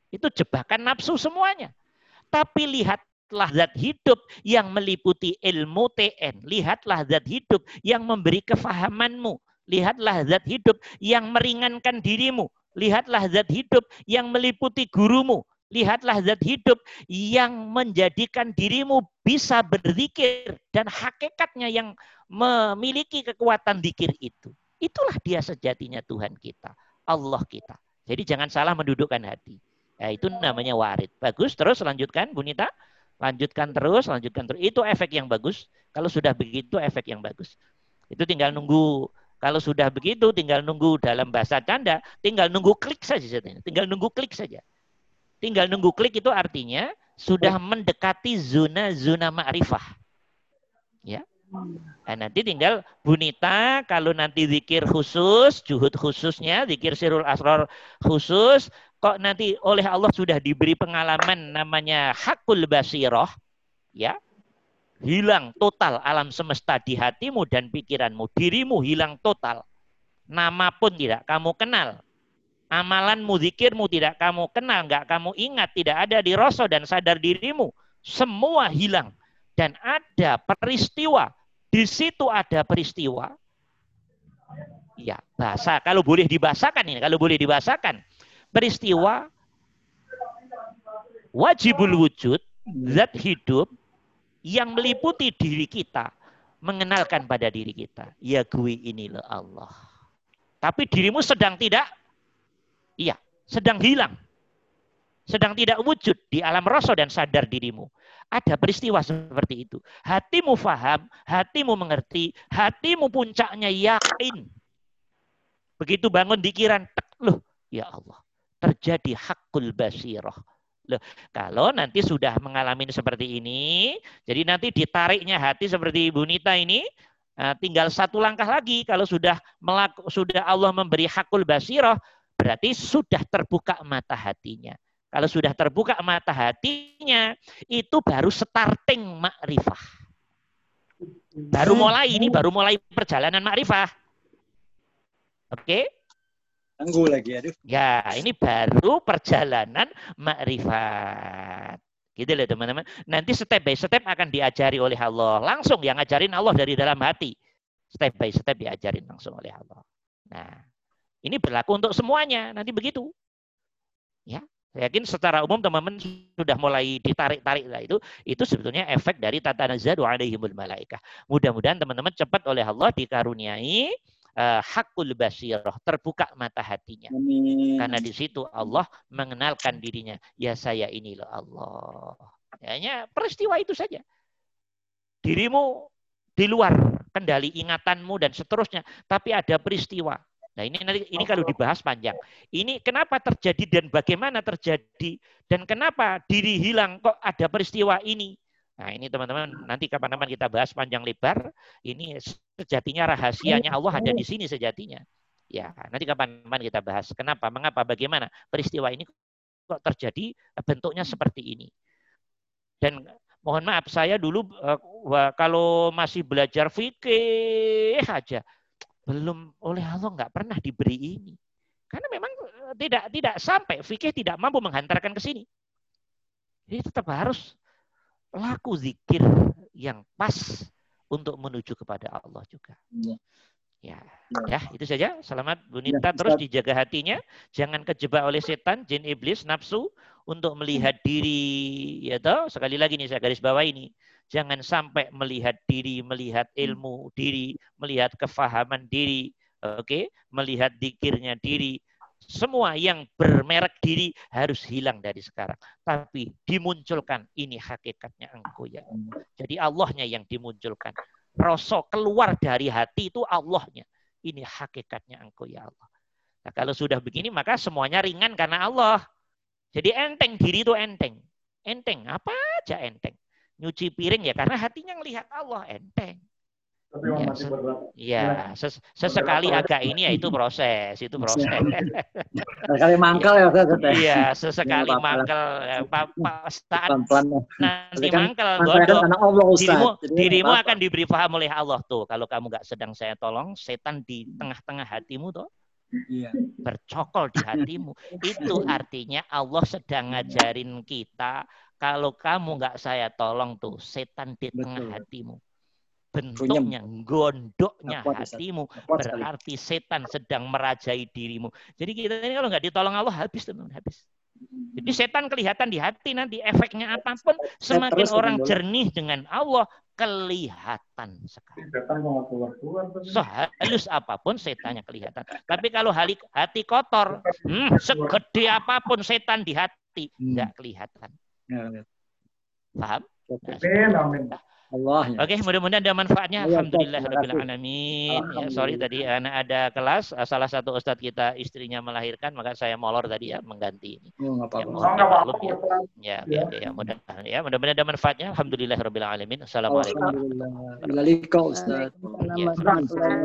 Itu jebakan nafsu semuanya. Tapi lihat lahzat hidup yang meliputi ilmu TN. Lihat lahzat hidup yang memberi kefahamanmu. Lihat lahzat hidup yang meringankan dirimu. Lihat lahzat hidup yang meliputi gurumu. Lihat lahzat hidup yang menjadikan dirimu bisa berzikir. Dan hakikatnya yang memiliki kekuatan zikir itu. Itulah dia sejatinya Tuhan kita. Allah kita. Jadi jangan salah mendudukkan hati. Ya, itu namanya warid. Bagus, terus lanjutkan Bunita. Lanjutkan terus, lanjutkan terus. Itu efek yang bagus. Kalau sudah begitu, efek yang bagus. Itu tinggal nunggu. Kalau sudah begitu, tinggal nunggu dalam bahasa canda. Tinggal nunggu klik saja. Tinggal nunggu klik saja. Tinggal nunggu klik itu artinya sudah mendekati zona-zona ma'rifah. Ya. Nah, nanti tinggal Bunita kalau nanti zikir khusus, juhud khususnya, zikir sirrul asrar khusus, kok nanti oleh Allah sudah diberi pengalaman namanya hakul basiroh, ya, hilang total alam semesta di hatimu dan pikiranmu, dirimu hilang total, nama pun tidak kamu kenal, amalanmu, zikirmu tidak kamu kenal, nggak kamu ingat, tidak ada di rasa dan sadar dirimu, semua hilang, dan ada peristiwa, di situ ada peristiwa, ya bahasa, kalau boleh dibahasakan ini, kalau boleh dibahasakan. Peristiwa wajibul wujud, zat hidup yang meliputi diri kita, mengenalkan pada diri kita. Ya gue inilah Allah. Tapi dirimu sedang tidak, iya, sedang hilang. Sedang tidak wujud di alam rasa dan sadar dirimu. Ada peristiwa seperti itu. Hatimu faham, hatimu mengerti, hatimu puncaknya yakin. Begitu bangun pikiran, loh ya Allah. Terjadi hakul basiroh. Loh, kalau nanti sudah mengalami seperti ini, jadi nanti ditariknya hati seperti Ibu Nita ini, tinggal satu langkah lagi. Kalau sudah Allah memberi hakul basiroh, berarti sudah terbuka mata hatinya. Kalau sudah terbuka mata hatinya, itu baru starting ma'rifah. Baru mulai ini, baru mulai perjalanan ma'rifah. Oke? Okay? Tunggu lagi, aduh. Ya, ini baru perjalanan makrifat. Gitu loh teman-teman. Nanti step by step akan diajari oleh Allah. Langsung yang ngajarin Allah dari dalam hati. Step by step diajarin langsung oleh Allah. Nah, ini berlaku untuk semuanya. Nanti begitu. Ya, saya yakin secara umum teman-teman sudah mulai ditarik-tarik lah itu. Itu sebetulnya efek dari tatanazzalu alaihimul malaikah. Mudah-mudahan teman-teman cepat oleh Allah dikaruniai hakul basiroh, terbuka mata hatinya. Amin. Karena di situ Allah mengenalkan dirinya. Ya saya ini loh Allah. Hanya peristiwa itu saja. Dirimu di luar kendali ingatanmu dan seterusnya. Tapi ada peristiwa. Nah ini nanti ini kalau dibahas panjang. Ini kenapa terjadi dan bagaimana terjadi dan kenapa diri hilang kok ada peristiwa ini. Nah ini teman-teman, nanti kapan-kapan kita bahas panjang lebar, ini sejatinya rahasianya Allah ada di sini sejatinya. Ya, nanti kapan-kapan kita bahas kenapa, mengapa, bagaimana peristiwa ini kok terjadi bentuknya seperti ini. Dan mohon maaf, saya dulu kalau masih belajar fikih aja, belum oleh Allah nggak pernah diberi ini. Karena memang tidak sampai, fikih tidak mampu menghantarkan ke sini. Jadi tetap harus laku zikir yang pas untuk menuju kepada Allah juga. Ya, itu saja. Selamat Bunita, terus dijaga hatinya, jangan kejebak oleh setan, jin, iblis, nafsu untuk melihat diri. Ya toh, sekali lagi nih saya garis bawah ini. Jangan sampai melihat diri, melihat ilmu diri, melihat kefahaman diri, oke, melihat zikirnya diri. Semua yang bermerek diri harus hilang dari sekarang. Tapi dimunculkan ini hakikatnya engkau ya. Jadi Allahnya yang dimunculkan. Rasa keluar dari hati itu Allahnya. Ini hakikatnya engkau ya Allah. Nah, kalau sudah begini maka semuanya ringan karena Allah. Jadi enteng, diri itu enteng. Enteng, apa aja enteng. Nyuci piring ya karena hatinya melihat Allah, enteng. Tapi masih berat. Iya, sesekali agak ini ya itu proses. Sesekali mangkal ya. Iya, sesekali mangkal. Saat nanti mangkal, dirimu akan diberi paham oleh Allah tuh. Kalau kamu nggak sedang saya tolong, setan di tengah-tengah hatimu tuh. Iya. Bercokol di hatimu. Itu artinya Allah sedang ngajarin kita, kalau kamu nggak saya tolong tuh, setan di tengah hatimu. Bentuknya, gondoknya hatimu, berarti setan sedang merajai dirimu. Jadi kita ini kalau nggak ditolong Allah habis, teman-teman, habis. Jadi setan kelihatan di hati nanti efeknya apapun, semakin orang jernih dengan Allah kelihatan sekali. Sehalus apapun setannya kelihatan. Tapi kalau hati kotor, segede apapun setan di hati nggak kelihatan. Paham? Nah, oke, mudah-mudahan ada manfaatnya. Alhamdulillahirrahmanirrahim. Ya, sorry tadi anak ada kelas. Salah satu ustadz kita istrinya melahirkan, maka saya molor tadi ya mengganti. Ya, mudah-mudahan ada manfaatnya. Alhamdulillahirrahmanirrahim. Assalamualaikum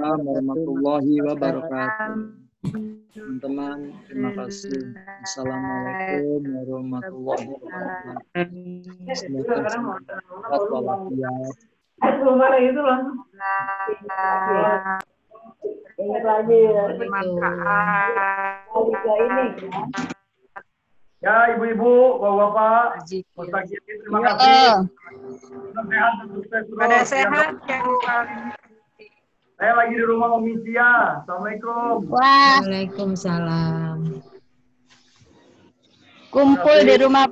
warahmatullahi wabarakatuh. Teman-teman, terima kasih. Assalamualaikum warahmatullahi wabarakatuh. Semoga sehat walafiat. Ingat lagi ini. Ya, ibu-ibu, bapak-bapak, terima kasih. Pada sehat yang saya lagi di rumah Umizia. Assalamualaikum. Waalaikumsalam. Kumpul di rumah